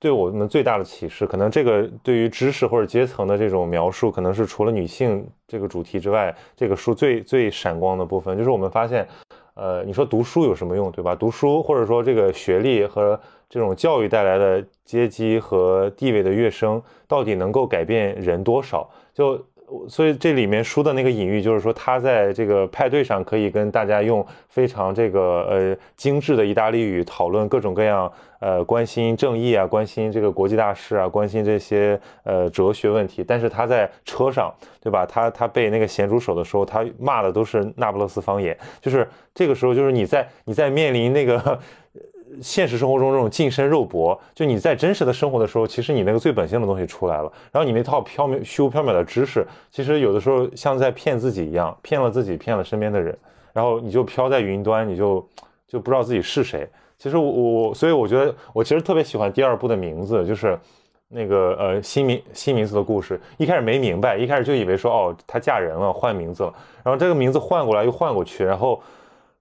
对我们最大的启示，可能这个对于知识或者阶层的这种描述，可能是除了女性这个主题之外，这个书最闪光的部分，就是我们发现你说读书有什么用，对吧？读书或者说这个学历和这种教育带来的阶级和地位的跃升，到底能够改变人多少？所以这里面书的那个隐喻，就是说他在这个派对上可以跟大家用非常这个精致的意大利语讨论各种各样关心正义啊，关心这个国际大事啊，关心这些哲学问题。但是他在车上，对吧？他被那个咸猪手的时候，他骂的都是那不勒斯方言。就是这个时候，就是你在面临那个现实生活中这种近身肉搏，就你在真实的生活的时候，其实你那个最本性的东西出来了，然后你那套虚无缥缈的知识，其实有的时候像在骗自己一样，骗了自己，骗了身边的人，然后你就飘在云端，你就不知道自己是谁。其实所以我觉得我其实特别喜欢第二部的名字，就是那个新名字的故事。一开始没明白，一开始就以为说哦她嫁人了换名字了，然后这个名字换过来又换过去，然后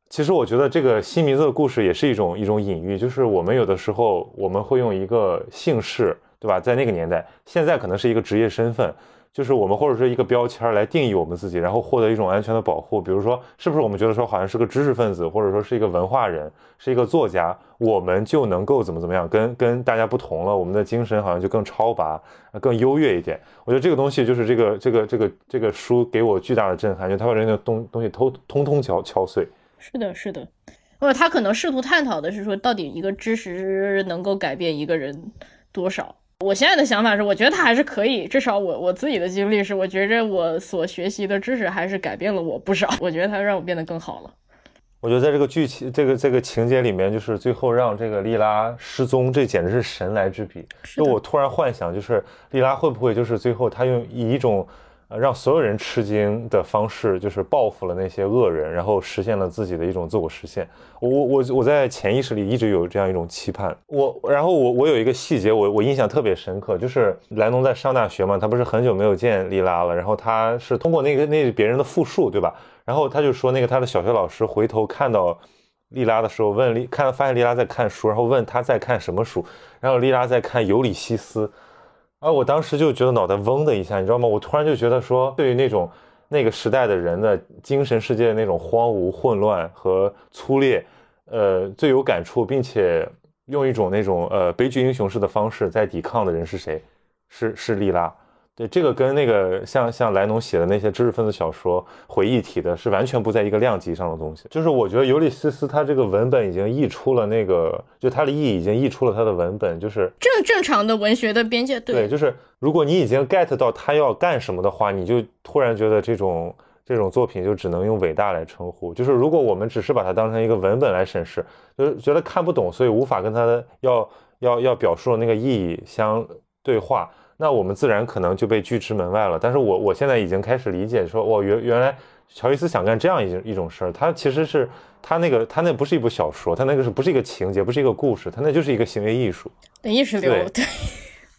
其实我觉得这个新名字的故事也是一种隐喻，就是我们有的时候我们会用一个姓氏，对吧？在那个年代，现在可能是一个职业身份，就是我们或者是一个标签来定义我们自己，然后获得一种安全的保护。比如说，是不是我们觉得说好像是个知识分子，或者说是一个文化人，是一个作家，我们就能够怎么样，跟大家不同了，我们的精神好像就更超拔，更优越一点。我觉得这个东西就是这个书给我巨大的震撼，就它把人的东西通敲碎。是的，或者他可能试图探讨的是说，到底一个知识能够改变一个人多少？我现在的想法是，我觉得他还是可以，至少我自己的经历是，我觉着我所学习的知识还是改变了我不少，我觉得他让我变得更好了。我觉得在这个剧情这个情节里面，就是最后让这个莉拉失踪，这简直是神来之笔。就我突然幻想，就是莉拉会不会就是最后她用以一种让所有人吃惊的方式，就是报复了那些恶人，然后实现了自己的一种自我实现。我在潜意识里一直有这样一种期盼。然后我有一个细节，我印象特别深刻，就是莱农在上大学嘛，他不是很久没有见莉拉了，然后他是通过那别人的复述，对吧？然后他就说那个他的小学老师回头看到莉拉的时候问发现莉拉在看书，然后问他在看什么书，然后莉拉在看《尤里西斯》。啊！我当时就觉得脑袋嗡的一下，你知道吗？我突然就觉得说，对于那个时代的人的精神世界的那种荒芜、混乱和粗劣，最有感触，并且用一种那种悲剧英雄式的方式在抵抗的人是谁？是莉拉。对，这个跟那个像莱农写的那些知识分子小说回忆体的是完全不在一个量级上的东西。就是我觉得《尤利西斯》它这个文本已经溢出了那个，就它的意义已经溢出了它的文本，就是正常的文学的边界。对，就是如果你已经 get 到他要干什么的话，你就突然觉得这种作品就只能用伟大来称呼。就是如果我们只是把它当成一个文本来审视，就是觉得看不懂，所以无法跟它要表述的那个意义相对话。那我们自然可能就被拒之门外了。但是我现在已经开始理解说，原来乔伊斯想干这样一种事儿，他其实是他那不是一部小说，他那个是不是一个情节，不是一个故事，他那就是一个行为艺术。意识流，对。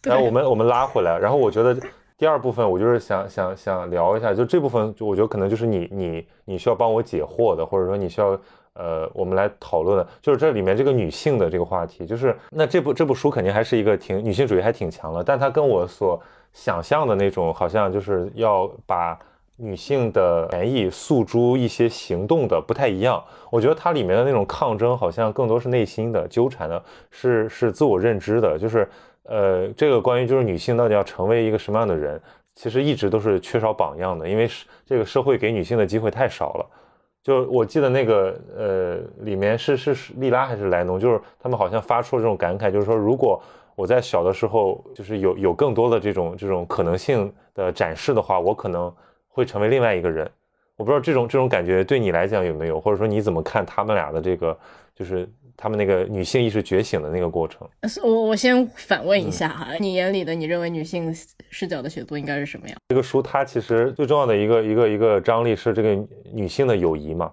然后我们拉回来，然后我觉得第二部分我就是想聊一下，就这部分我觉得可能就是你需要帮我解惑的，或者说你需要我们来讨论的就是这里面这个女性的这个话题。就是那这部书肯定还是一个挺女性主义还挺强的，但它跟我所想象的那种好像就是要把女性的权益诉诸一些行动的不太一样。我觉得它里面的那种抗争好像更多是内心的纠缠的，是自我认知的，就是这个关于就是女性到底要成为一个什么样的人，其实一直都是缺少榜样的，因为这个社会给女性的机会太少了。就我记得那个里面是莉拉还是莱农，就是他们好像发出了这种感慨，就是说如果我在小的时候就是有更多的这种可能性的展示的话，我可能会成为另外一个人。我不知道这种感觉对你来讲有没有，或者说你怎么看他们俩的这个就是他们那个女性意识觉醒的那个过程。我先反问一下哈，你眼里的你认为女性视角的写作应该是什么样？这个书它其实最重要的一个张力是这个女性的友谊嘛。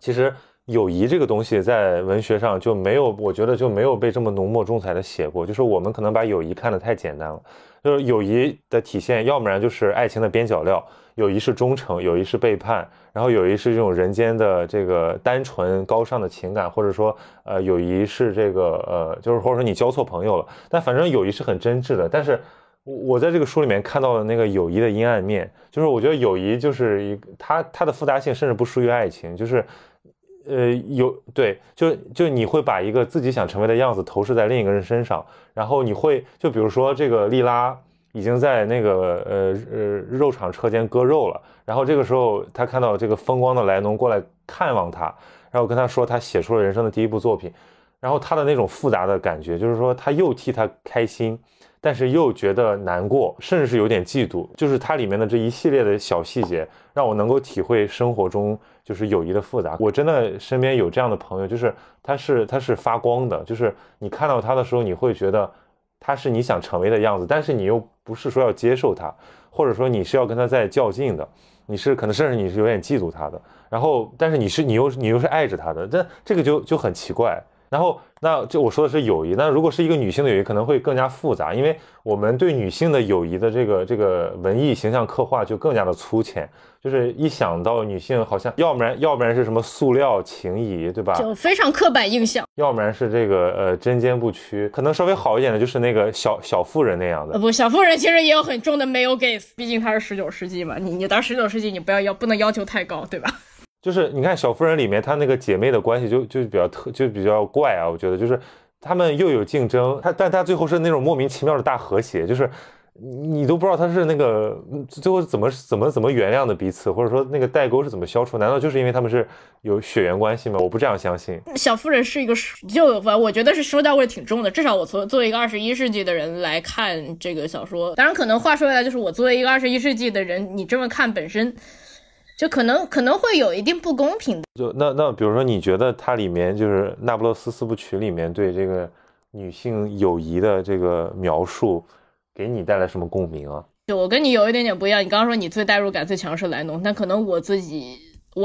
其实友谊这个东西在文学上就没有，我觉得就没有被这么浓墨重彩的写过。就是我们可能把友谊看得太简单了，就是友谊的体现要不然就是爱情的边角料，友谊是忠诚，友谊是背叛，然后友谊是这种人间的这个单纯高尚的情感，或者说友谊是这个就是或者说你交错朋友了，但反正友谊是很真挚的。但是我在这个书里面看到了那个友谊的阴暗面，就是我觉得友谊就是它的复杂性甚至不输于爱情，就是就你会把一个自己想成为的样子投射在另一个人身上，然后你会就比如说这个莉拉已经在那个肉厂车间割肉了，然后这个时候他看到这个风光的莱农过来看望他，然后跟他说他写出了人生的第一部作品，然后他的那种复杂的感觉就是说他又替他开心，但是又觉得难过，甚至是有点嫉妒。就是它里面的这一系列的小细节让我能够体会生活中就是友谊的复杂。我真的身边有这样的朋友，就是他是发光的，就是你看到他的时候你会觉得他是你想成为的样子，但是你又不是说要接受他，或者说你是要跟他在较劲的，你是可能甚至你是有点嫉妒他的，然后但是你又是爱着他的，但这个就很奇怪。然后那就我说的是友谊，那如果是一个女性的友谊可能会更加复杂，因为我们对女性的友谊的这个文艺形象刻画就更加的粗浅，就是一想到女性好像要不然是什么塑料情谊，对吧，就非常刻板印象，要不然是这个针尖不屈，可能稍微好一点的就是那个小妇人那样的。不，小妇人其实也有很重的 male gaze， 毕竟她是19世纪嘛，你到19世纪你不能要求太高，对吧。就是你看小妇人里面她那个姐妹的关系就比较怪啊，我觉得就是她们又有竞争，但她最后是那种莫名其妙的大和谐，就是你都不知道她是那个最后怎么原谅的彼此，或者说那个代沟是怎么消除，难道就是因为她们是有血缘关系吗？我不这样相信。小妇人是一个我觉得是说到位挺重的，至少我作为一个21世纪的人来看这个小说，当然可能话说回来就是我作为一个21世纪的人，你这么看本身就可能会有一定不公平的。就那比如说你觉得它里面就是那不勒斯四部曲里面对这个女性友谊的这个描述给你带来什么共鸣啊？就我跟你有一点点不一样，你刚刚说你最代入感最强是莱农，但可能我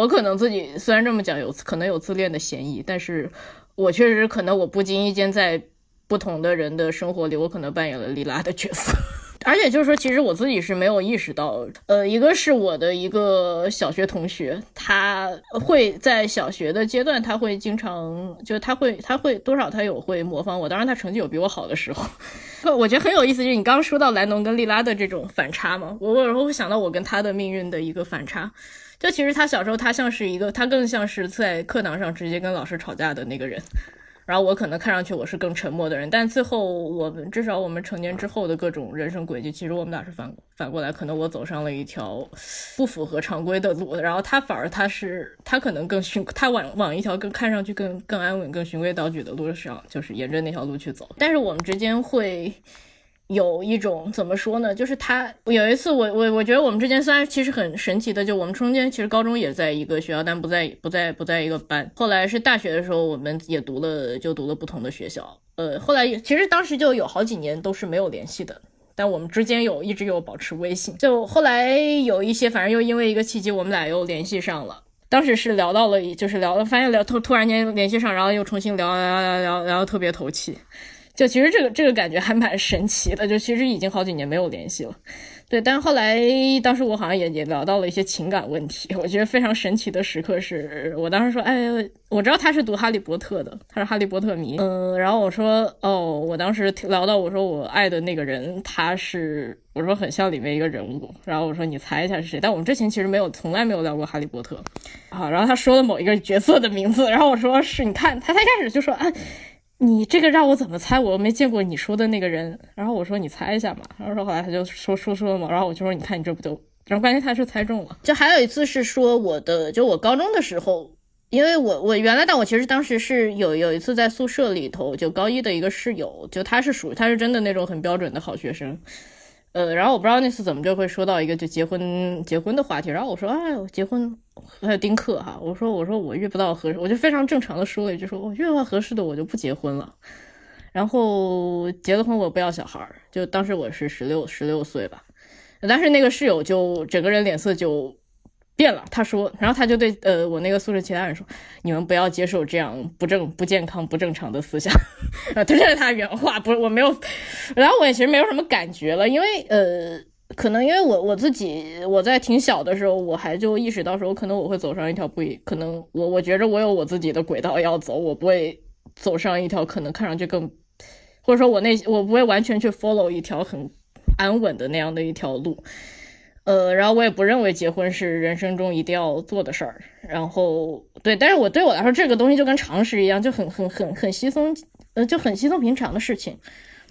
可能自己虽然这么讲有可能有自恋的嫌疑，但是我确实可能我不经意间在不同的人的生活里我可能扮演了莉拉的角色。而且就是说其实我自己是没有意识到，一个是我的一个小学同学，他会在小学的阶段他会经常就他会多少他有会模仿我，当然他成绩有比我好的时候。我觉得很有意思，就是你刚刚说到莱农跟莉拉的这种反差嘛，我有时候会想到我跟他的命运的一个反差。就其实他小时候他像是一个他更像是在课堂上直接跟老师吵架的那个人，然后我可能看上去我是更沉默的人，但最后我们至少我们成年之后的各种人生轨迹，其实我们俩是反过来，可能我走上了一条不符合常规的路，然后他反而他可能更他往一条更看上去更安稳更循规蹈矩的路上，就是沿着那条路去走。但是我们之间会有一种怎么说呢，就是他有一次我觉得我们之间虽然其实很神奇的，就我们中间其实高中也在一个学校，但不在一个班，后来是大学的时候我们也读了不同的学校，后来其实当时就有好几年都是没有联系的，但我们之间一直有保持微信，就后来有一些反正又因为一个契机我们俩又联系上了，当时是聊到了就是聊了发现聊突然间联系上，然后又重新聊然后特别投契，就其实这个感觉还蛮神奇的，就其实已经好几年没有联系了，对。但后来当时我好像也聊到了一些情感问题，我觉得非常神奇的时刻是我当时说，哎，我知道他是读哈利波特的，他是哈利波特迷，然后我说哦，我当时聊到我说我爱的那个人我说很像里面一个人物，然后我说你猜一下是谁，但我们之前其实从来没有聊过哈利波特，好，然后他说了某一个角色的名字，然后我说是，你看他才开始就说啊。你这个让我怎么猜，我没见过你说的那个人，然后我说你猜一下嘛，然后后来他就说嘛，然后我就说你看你这不就，然后关键他是猜中了。就还有一次是说我高中的时候，因为我原来但我其实当时是有一次在宿舍里头，就高一的一个室友，就他是真的那种很标准的好学生，然后我不知道那次怎么就会说到一个就结婚的话题，然后我说哎我结婚还有丁克哈，我说我遇不到合适，我就非常正常的说了一句，说我遇不到合适的我就不结婚了，然后结了婚我不要小孩，就当时我是16岁吧，但是那个室友就整个人脸色就变了，他说，然后他就对我那个宿舍其他人说，你们不要接受这样不健康不正常的思想啊，这是他原话，不是我没有，然后我也其实没有什么感觉了，因为可能因为我自己我在挺小的时候我还就意识到说可能我会走上一条可能我觉着我有我自己的轨道要走，我不会走上一条可能看上去更或者说我不会完全去 follow 一条很安稳的那样的一条路，然后我也不认为结婚是人生中一定要做的事儿，然后对，但是对我来说这个东西就跟常识一样，就很稀松，就很稀松平常的事情。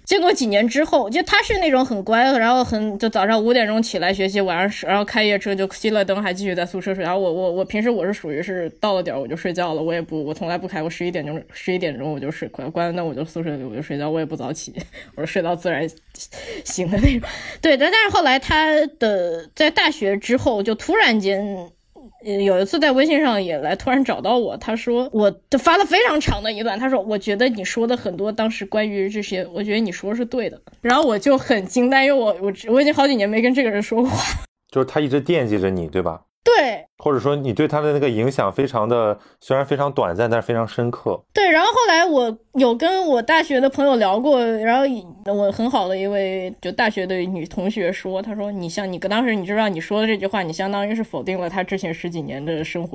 结果几年之后，就他是那种很乖，然后就早上5点钟起来学习，晚上然后开夜车就熄了灯，还继续在宿舍睡。然后我平时我是属于是到了点我就睡觉了，我从来不开，我11点钟我就睡，关了灯我就宿舍里我就睡觉，我也不早起，我是睡到自然醒的那种。对，但是后来他的在大学之后就突然间。有一次在微信上也来突然找到我，他说我发了非常长的一段，他说我觉得你说的很多当时关于这些我觉得你说是对的，然后我就很惊呆，因为我已经好几年没跟这个人说过话，就是他一直惦记着你对吧，对，或者说你对他的那个影响非常的虽然非常短暂但是非常深刻，对。然后后来我有跟我大学的朋友聊过，然后我很好的一位就大学的女同学说，她说你像你当时你知道你说的这句话你相当于是否定了他之前10几年的生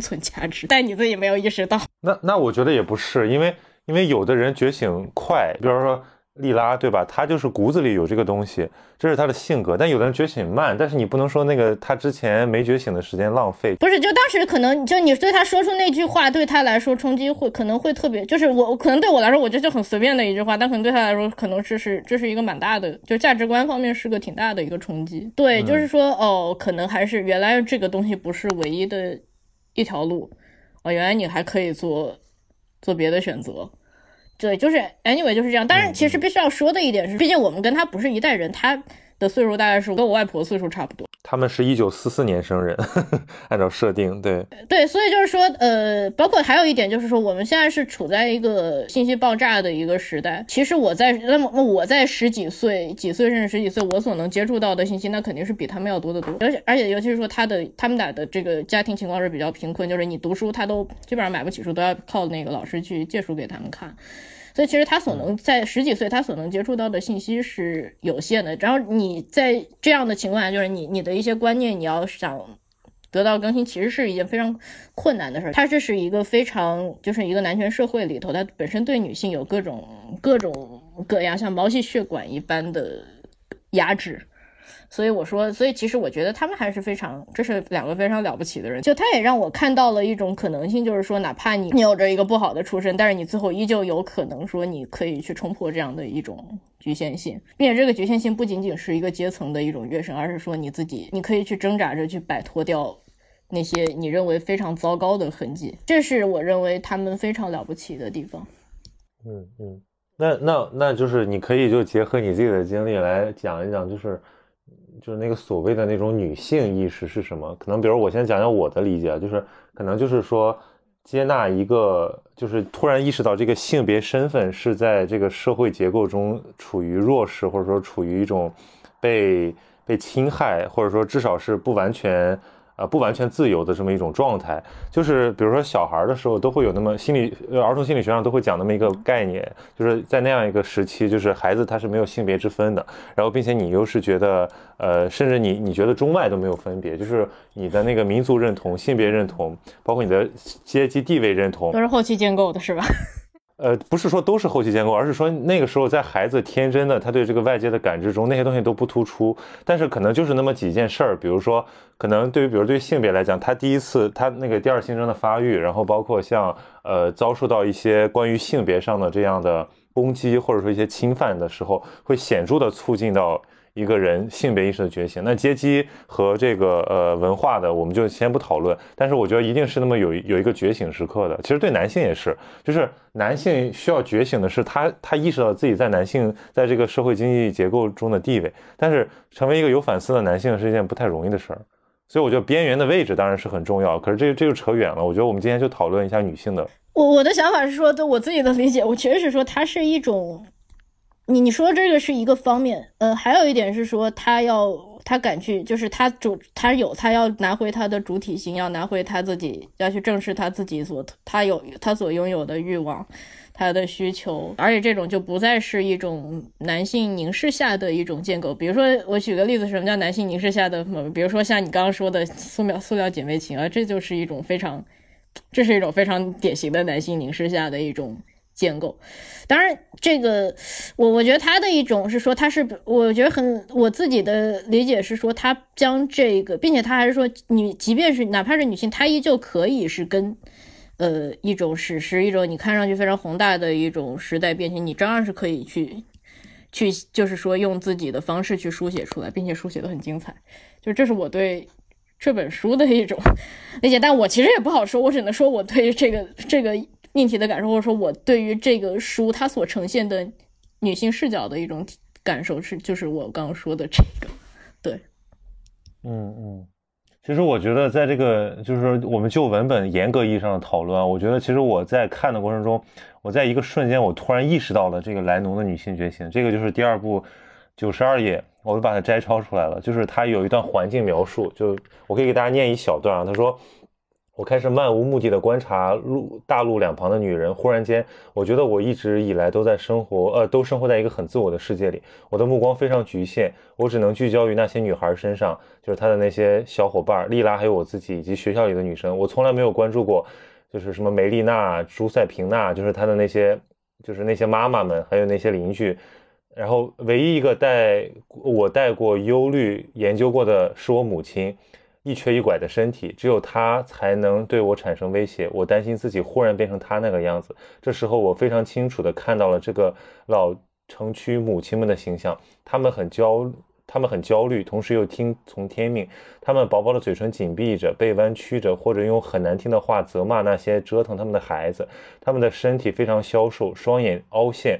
存价值，但你自己没有意识到。那我觉得也不是，因为有的人觉醒快，比如说莉拉对吧，他就是骨子里有这个东西，这是他的性格，但有的人觉醒慢，但是你不能说那个他之前没觉醒的时间浪费，不是，就当时可能就你对他说出那句话对他来说冲击可能会特别，就是我可能对我来说我觉得就很随便的一句话，但可能对他来说可能这是一个蛮大的，就价值观方面是个挺大的一个冲击，对，就是说哦，可能还是原来这个东西不是唯一的一条路，哦，原来你还可以做别的选择，对，就是 anyway 就是这样。但是其实必须要说的一点是，毕竟我们跟他不是一代人，他的岁数大概是跟我外婆岁数差不多，他们是1944年生人按照设定，对对，所以就是说包括还有一点就是说，我们现在是处在一个信息爆炸的一个时代。其实我在十几岁甚至十几岁，我所能接触到的信息那肯定是比他们要多得多，而且尤其是说他们俩的这个家庭情况是比较贫困，就是你读书他都基本上买不起书，都要靠那个老师去借书给他们看，所以其实他所能在十几岁他所能接触到的信息是有限的。然后你在这样的情况下，就是你的一些观念你要想得到更新，其实是一件非常困难的事。它这是一个非常就是一个男权社会里头，它本身对女性有各种各样像毛细血管一般的压制。所以其实我觉得他们还是非常，这是两个非常了不起的人。就他也让我看到了一种可能性，就是说哪怕你有着一个不好的出身，但是你最后依旧有可能说你可以去冲破这样的一种局限性，并且这个局限性不仅仅是一个阶层的一种跃升，而是说你自己你可以去挣扎着去摆脱掉那些你认为非常糟糕的痕迹，这是我认为他们非常了不起的地方。那就是你可以就结合你自己的经历来讲一讲，就是那个所谓的那种女性意识是什么？可能比如我先讲讲我的理解，就是可能就是说接纳一个，就是突然意识到这个性别身份是在这个社会结构中处于弱势，或者说处于一种被侵害，或者说至少是不完全自由的这么一种状态。就是比如说小孩的时候都会有那么儿童心理学上都会讲那么一个概念，就是在那样一个时期，就是孩子他是没有性别之分的，然后并且你又是觉得甚至你觉得中外都没有分别，就是你的那个民族认同、性别认同，包括你的阶级地位认同，都是后期建构的是吧？不是说都是后期建构，而是说那个时候在孩子天真的他对这个外界的感知中，那些东西都不突出，但是可能就是那么几件事儿，比如说可能对于性别来讲，他第一次他那个第二性征的发育，然后包括像遭受到一些关于性别上的这样的攻击或者说一些侵犯的时候，会显著的促进到一个人性别意识的觉醒。那阶级和这个文化的我们就先不讨论，但是我觉得一定是那么有一个觉醒时刻的。其实对男性也是，就是男性需要觉醒的是他意识到自己在男性在这个社会经济结构中的地位，但是成为一个有反思的男性是一件不太容易的事儿。所以我觉得边缘的位置当然是很重要，可是这就扯远了。我觉得我们今天就讨论一下女性的。我的想法是说，对我自己的理解，我确实是说它是一种。你说这个是一个方面，还有一点是说他敢去，就是他要拿回他的主体性，要拿回他自己，要去正视他自己他所拥有的欲望，他的需求，而且这种就不再是一种男性凝视下的一种建构。比如说我举个例子，什么叫男性凝视下的，比如说像你刚刚说的塑料姐妹情啊，这是一种非常典型的男性凝视下的一种建构。当然这个我觉得他的一种是说，他是我觉得我自己的理解是说，他将这个，并且他还是说你即便是哪怕是女性，他依旧可以是跟一种史诗，一种你看上去非常宏大的一种时代变迁，你照样是可以去就是说用自己的方式去书写出来，并且书写得很精彩。就这是我对这本书的一种理解，但我其实也不好说，我只能说我对这个命题的感受，或者说我对于这个书它所呈现的女性视角的一种感受是，就是我刚刚说的这个，对，其实我觉得在这个就是我们就文本严格意义上的讨论，我觉得其实我在看的过程中，我在一个瞬间我突然意识到了这个莱农的女性觉醒，这个就是第二部92页，我就把它摘抄出来了，就是它有一段环境描述，就我可以给大家念一小段啊，他说。我开始漫无目的的观察大陆两旁的女人，忽然间我觉得我一直以来都生活在一个很自我的世界里，我的目光非常局限，我只能聚焦于那些女孩身上，就是她的那些小伙伴莉拉，还有我自己以及学校里的女生，我从来没有关注过就是什么梅丽娜、朱塞平娜，就是她的那些就是那些妈妈们还有那些邻居。然后唯一一个带过忧虑研究过的是我母亲一瘸一拐的身体，只有他才能对我产生威胁，我担心自己忽然变成他那个样子。这时候我非常清楚地看到了这个老城区母亲们的形象，他们很焦虑，同时又听从天命，他们薄薄的嘴唇紧闭着，背弯曲着，或者用很难听的话责骂那些折腾他们的孩子，他们的身体非常消瘦，双眼凹陷，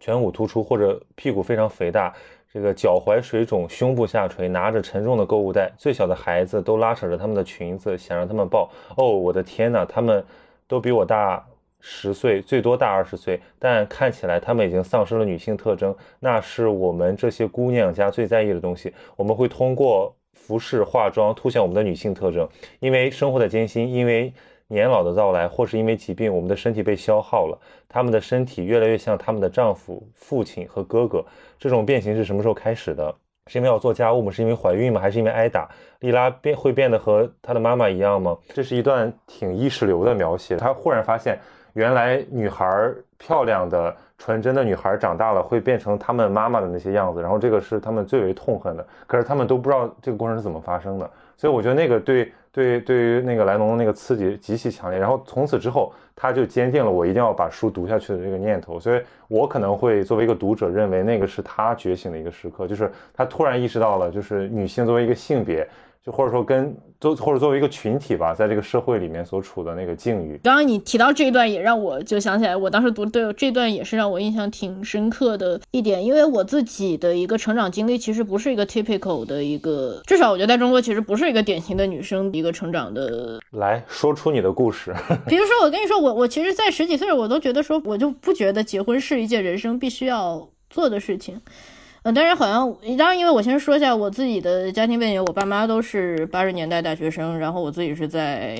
颧骨突出，或者屁股非常肥大，这个脚踝水肿，胸部下垂，拿着沉重的购物袋，最小的孩子都拉扯着他们的裙子，想让他们抱。哦，我的天哪，他们都比我大10岁，最多大20岁，但看起来他们已经丧失了女性特征，那是我们这些姑娘家最在意的东西。我们会通过服饰、化妆凸显我们的女性特征，因为生活的艰辛，因为年老的到来，或是因为疾病，我们的身体被消耗了，他们的身体越来越像他们的丈夫、父亲和哥哥。这种变形是什么时候开始的？是因为要做家务吗？是因为怀孕吗？还是因为挨打？莉拉会变得和她的妈妈一样吗？这是一段挺意识流的描写。她忽然发现，原来女孩，漂亮的纯真的女孩长大了会变成她们妈妈的那些样子，然后这个是她们最为痛恨的，可是她们都不知道这个过程是怎么发生的。所以我觉得那个对于那个莱农的那个刺激极其强烈，然后从此之后他就坚定了我一定要把书读下去的这个念头。所以我可能会作为一个读者认为那个是他觉醒的一个时刻，就是他突然意识到了，就是女性作为一个性别，就或者说或者作为一个群体吧，在这个社会里面所处的那个境遇。刚刚你提到这一段也让我就想起来，我当时读对这段也是让我印象挺深刻的一点，因为我自己的一个成长经历其实不是一个 typical 的一个，至少我觉得在中国其实不是一个典型的女生一个成长的。来说出你的故事。比如说我跟你说，我其实在10几岁我都觉得说，我就不觉得结婚是一件人生必须要做的事情。但是好像，当然，因为我先说一下我自己的家庭背景，我爸妈都是80年代大学生，然后我自己是在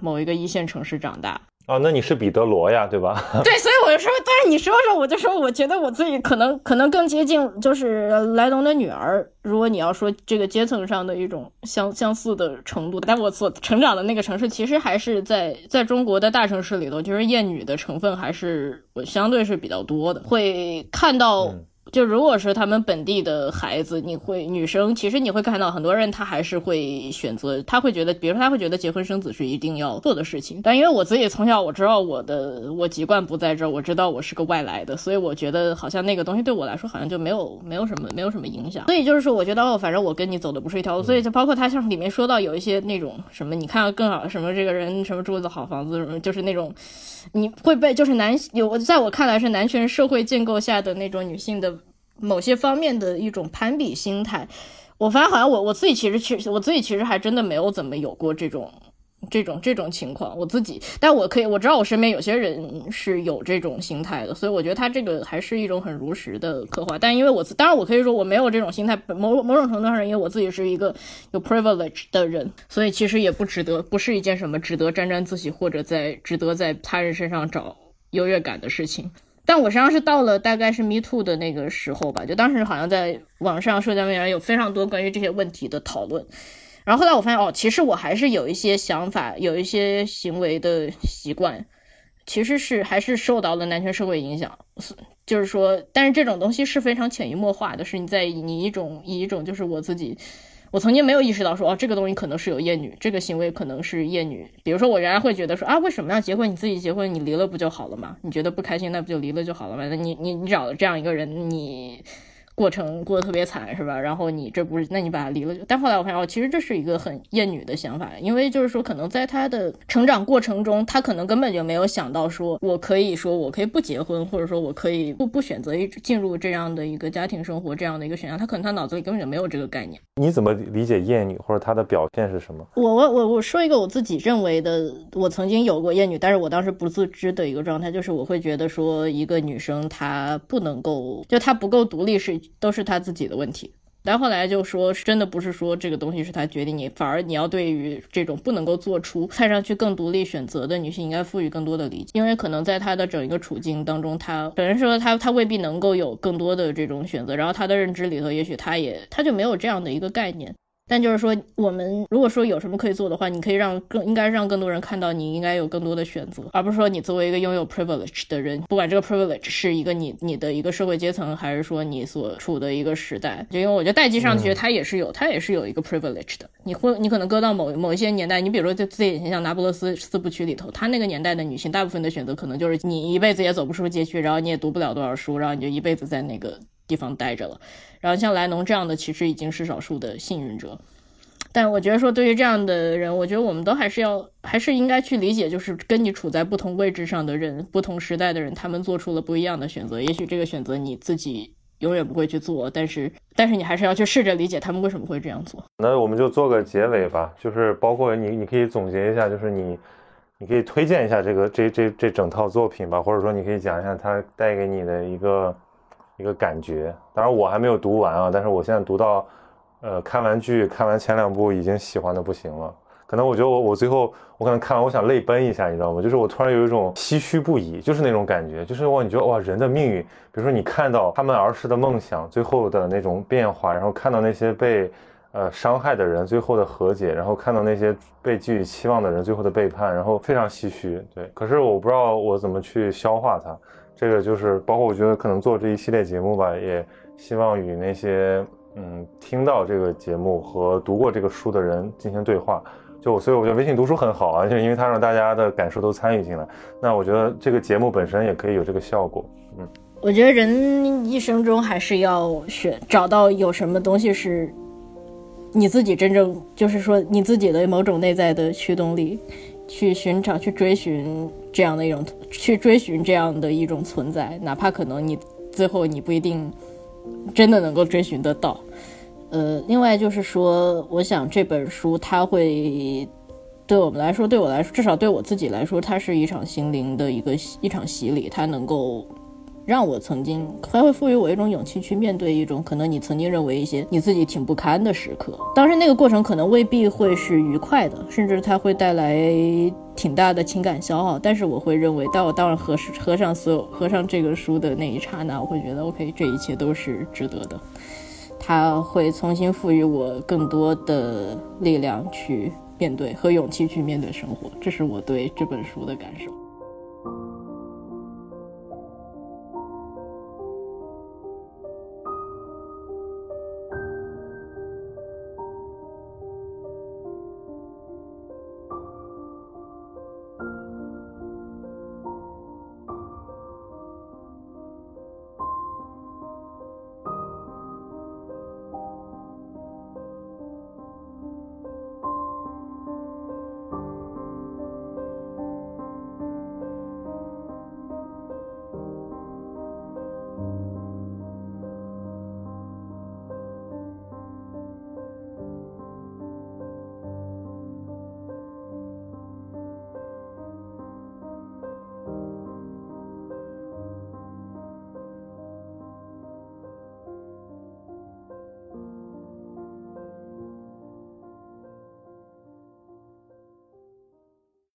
某一个一线城市长大。哦，那你是彼得罗呀，对吧？对，所以我就说，但是你说说，我就说，我觉得我自己可能更接近就是莱农的女儿。如果你要说这个阶层上的一种相似的程度，但我所成长的那个城市其实还是在中国的大城市里头，就是厌女的成分还是我相对是比较多的，会看到。就如果是他们本地的孩子，女生其实你会看到很多人，他还是会选择，他会觉得，比如说他会觉得结婚生子是一定要做的事情。但因为我自己从小我知道我籍贯不在这儿，我知道我是个外来的，所以我觉得好像那个东西对我来说好像就没有什么影响。所以就是说，我觉得反正我跟你走的不是一条路。所以就包括他像里面说到有一些那种什么，你看到更好什么这个人什么住的好房子什么，就是那种你会被就是在我看来是男权社会建构下的那种女性的。某些方面的一种攀比心态，我发现好像我自己其实还真的没有怎么有过这种情况，我自己，但我知道我身边有些人是有这种心态的，所以我觉得他这个还是一种很如实的刻画。但因为当然我可以说我没有这种心态，某种程度上因为我自己是一个有 privilege 的人，所以其实也不是一件什么值得沾沾自喜或者值得在他人身上找优越感的事情。但我实际上是到了大概是 Me Too 的那个时候吧，就当时好像在网上社交媒体上有非常多关于这些问题的讨论，然后后来我发现其实我还是有一些想法，有一些行为的习惯，其实是还是受到了男权社会影响，就是说，但是这种东西是非常潜移默化的，是你以一种就是我自己。我曾经没有意识到说这个东西可能是有厌女，这个行为可能是厌女。比如说我原来会觉得说为什么要结婚？你自己结婚，你离了不就好了吗？你觉得不开心，那不就离了就好了吗？你找了这样一个人，你过得特别惨是吧？然后你这不是，那你把他离了就。但后来我发现其实这是一个很厌女的想法，因为就是说可能在他的成长过程中，他可能根本就没有想到说我可以不结婚，或者说我可以不选择进入这样的一个家庭生活这样的一个选项，他可能他脑子里根本就没有这个概念。你怎么理解厌女或者他的表现是什么？我说一个我自己认为的，我曾经有过厌女，但是我当时不自知的一个状态，就是我会觉得说一个女生她不能够，就她不够独立是都是他自己的问题，但后来就说真的不是说这个东西是他决定你，反而你要对于这种不能够做出看上去更独立选择的女性应该赋予更多的理解，因为可能在她的整一个处境当中，她本身说她未必能够有更多的这种选择，然后她的认知里头也许她就没有这样的一个概念。但就是说我们如果说有什么可以做的话，你可以应该让更多人看到你应该有更多的选择，而不是说你作为一个拥有 privilege 的人，不管这个 privilege 是一个你的一个社会阶层，还是说你所处的一个时代。就因为我觉得代际上其实它也是有一个 privilege 的，你可能搁到某一些年代，你比如说就最典型像拿破仑四部曲里头，他那个年代的女性大部分的选择可能就是你一辈子也走不出街区，然后你也读不了多少书，然后你就一辈子在那个地方待着了。然后像莱农这样的其实已经是少数的幸运者，但我觉得说对于这样的人，我觉得我们都还是应该去理解，就是跟你处在不同位置上的人，不同时代的人，他们做出了不一样的选择，也许这个选择你自己永远不会去做，但是你还是要去试着理解他们为什么会这样做。那我们就做个结尾吧，就是包括你可以总结一下，就是你可以推荐一下这整套作品吧，或者说你可以讲一下它带给你的一个感觉。当然我还没有读完啊，但是我现在读到看完前两部已经喜欢的不行了。可能我觉得我最后我可能看完我想泪奔一下，你知道吗？就是我突然有一种唏嘘不已，就是那种感觉，就是哇，你觉得哇人的命运，比如说你看到他们儿时的梦想最后的那种变化，然后看到那些被伤害的人最后的和解，然后看到那些被寄予期望的人最后的背叛，然后非常唏嘘。对，可是我不知道我怎么去消化它，这个就是包括我觉得可能做这一系列节目吧，也希望与那些听到这个节目和读过这个书的人进行对话。所以我觉得微信读书很好啊，就是因为它让大家的感受都参与进来。那我觉得这个节目本身也可以有这个效果。我觉得人一生中还是要找到有什么东西是你自己真正，就是说你自己的某种内在的驱动力，去寻找、去追寻这样的一种，去追寻这样的一种存在，哪怕可能你最后你不一定真的能够追寻得到。另外就是说，我想这本书它会对我们来说，对我来说，至少对我自己来说，它是一场心灵的一场洗礼，它能够让我曾经，它会赋予我一种勇气去面对一种可能你曾经认为一些你自己挺不堪的时刻，当时那个过程可能未必会是愉快的，甚至它会带来挺大的情感消耗，但是我会认为，当我合上这个书的那一刹那，我会觉得 OK， 这一切都是值得的。它会重新赋予我更多的力量去面对和勇气去面对生活，这是我对这本书的感受。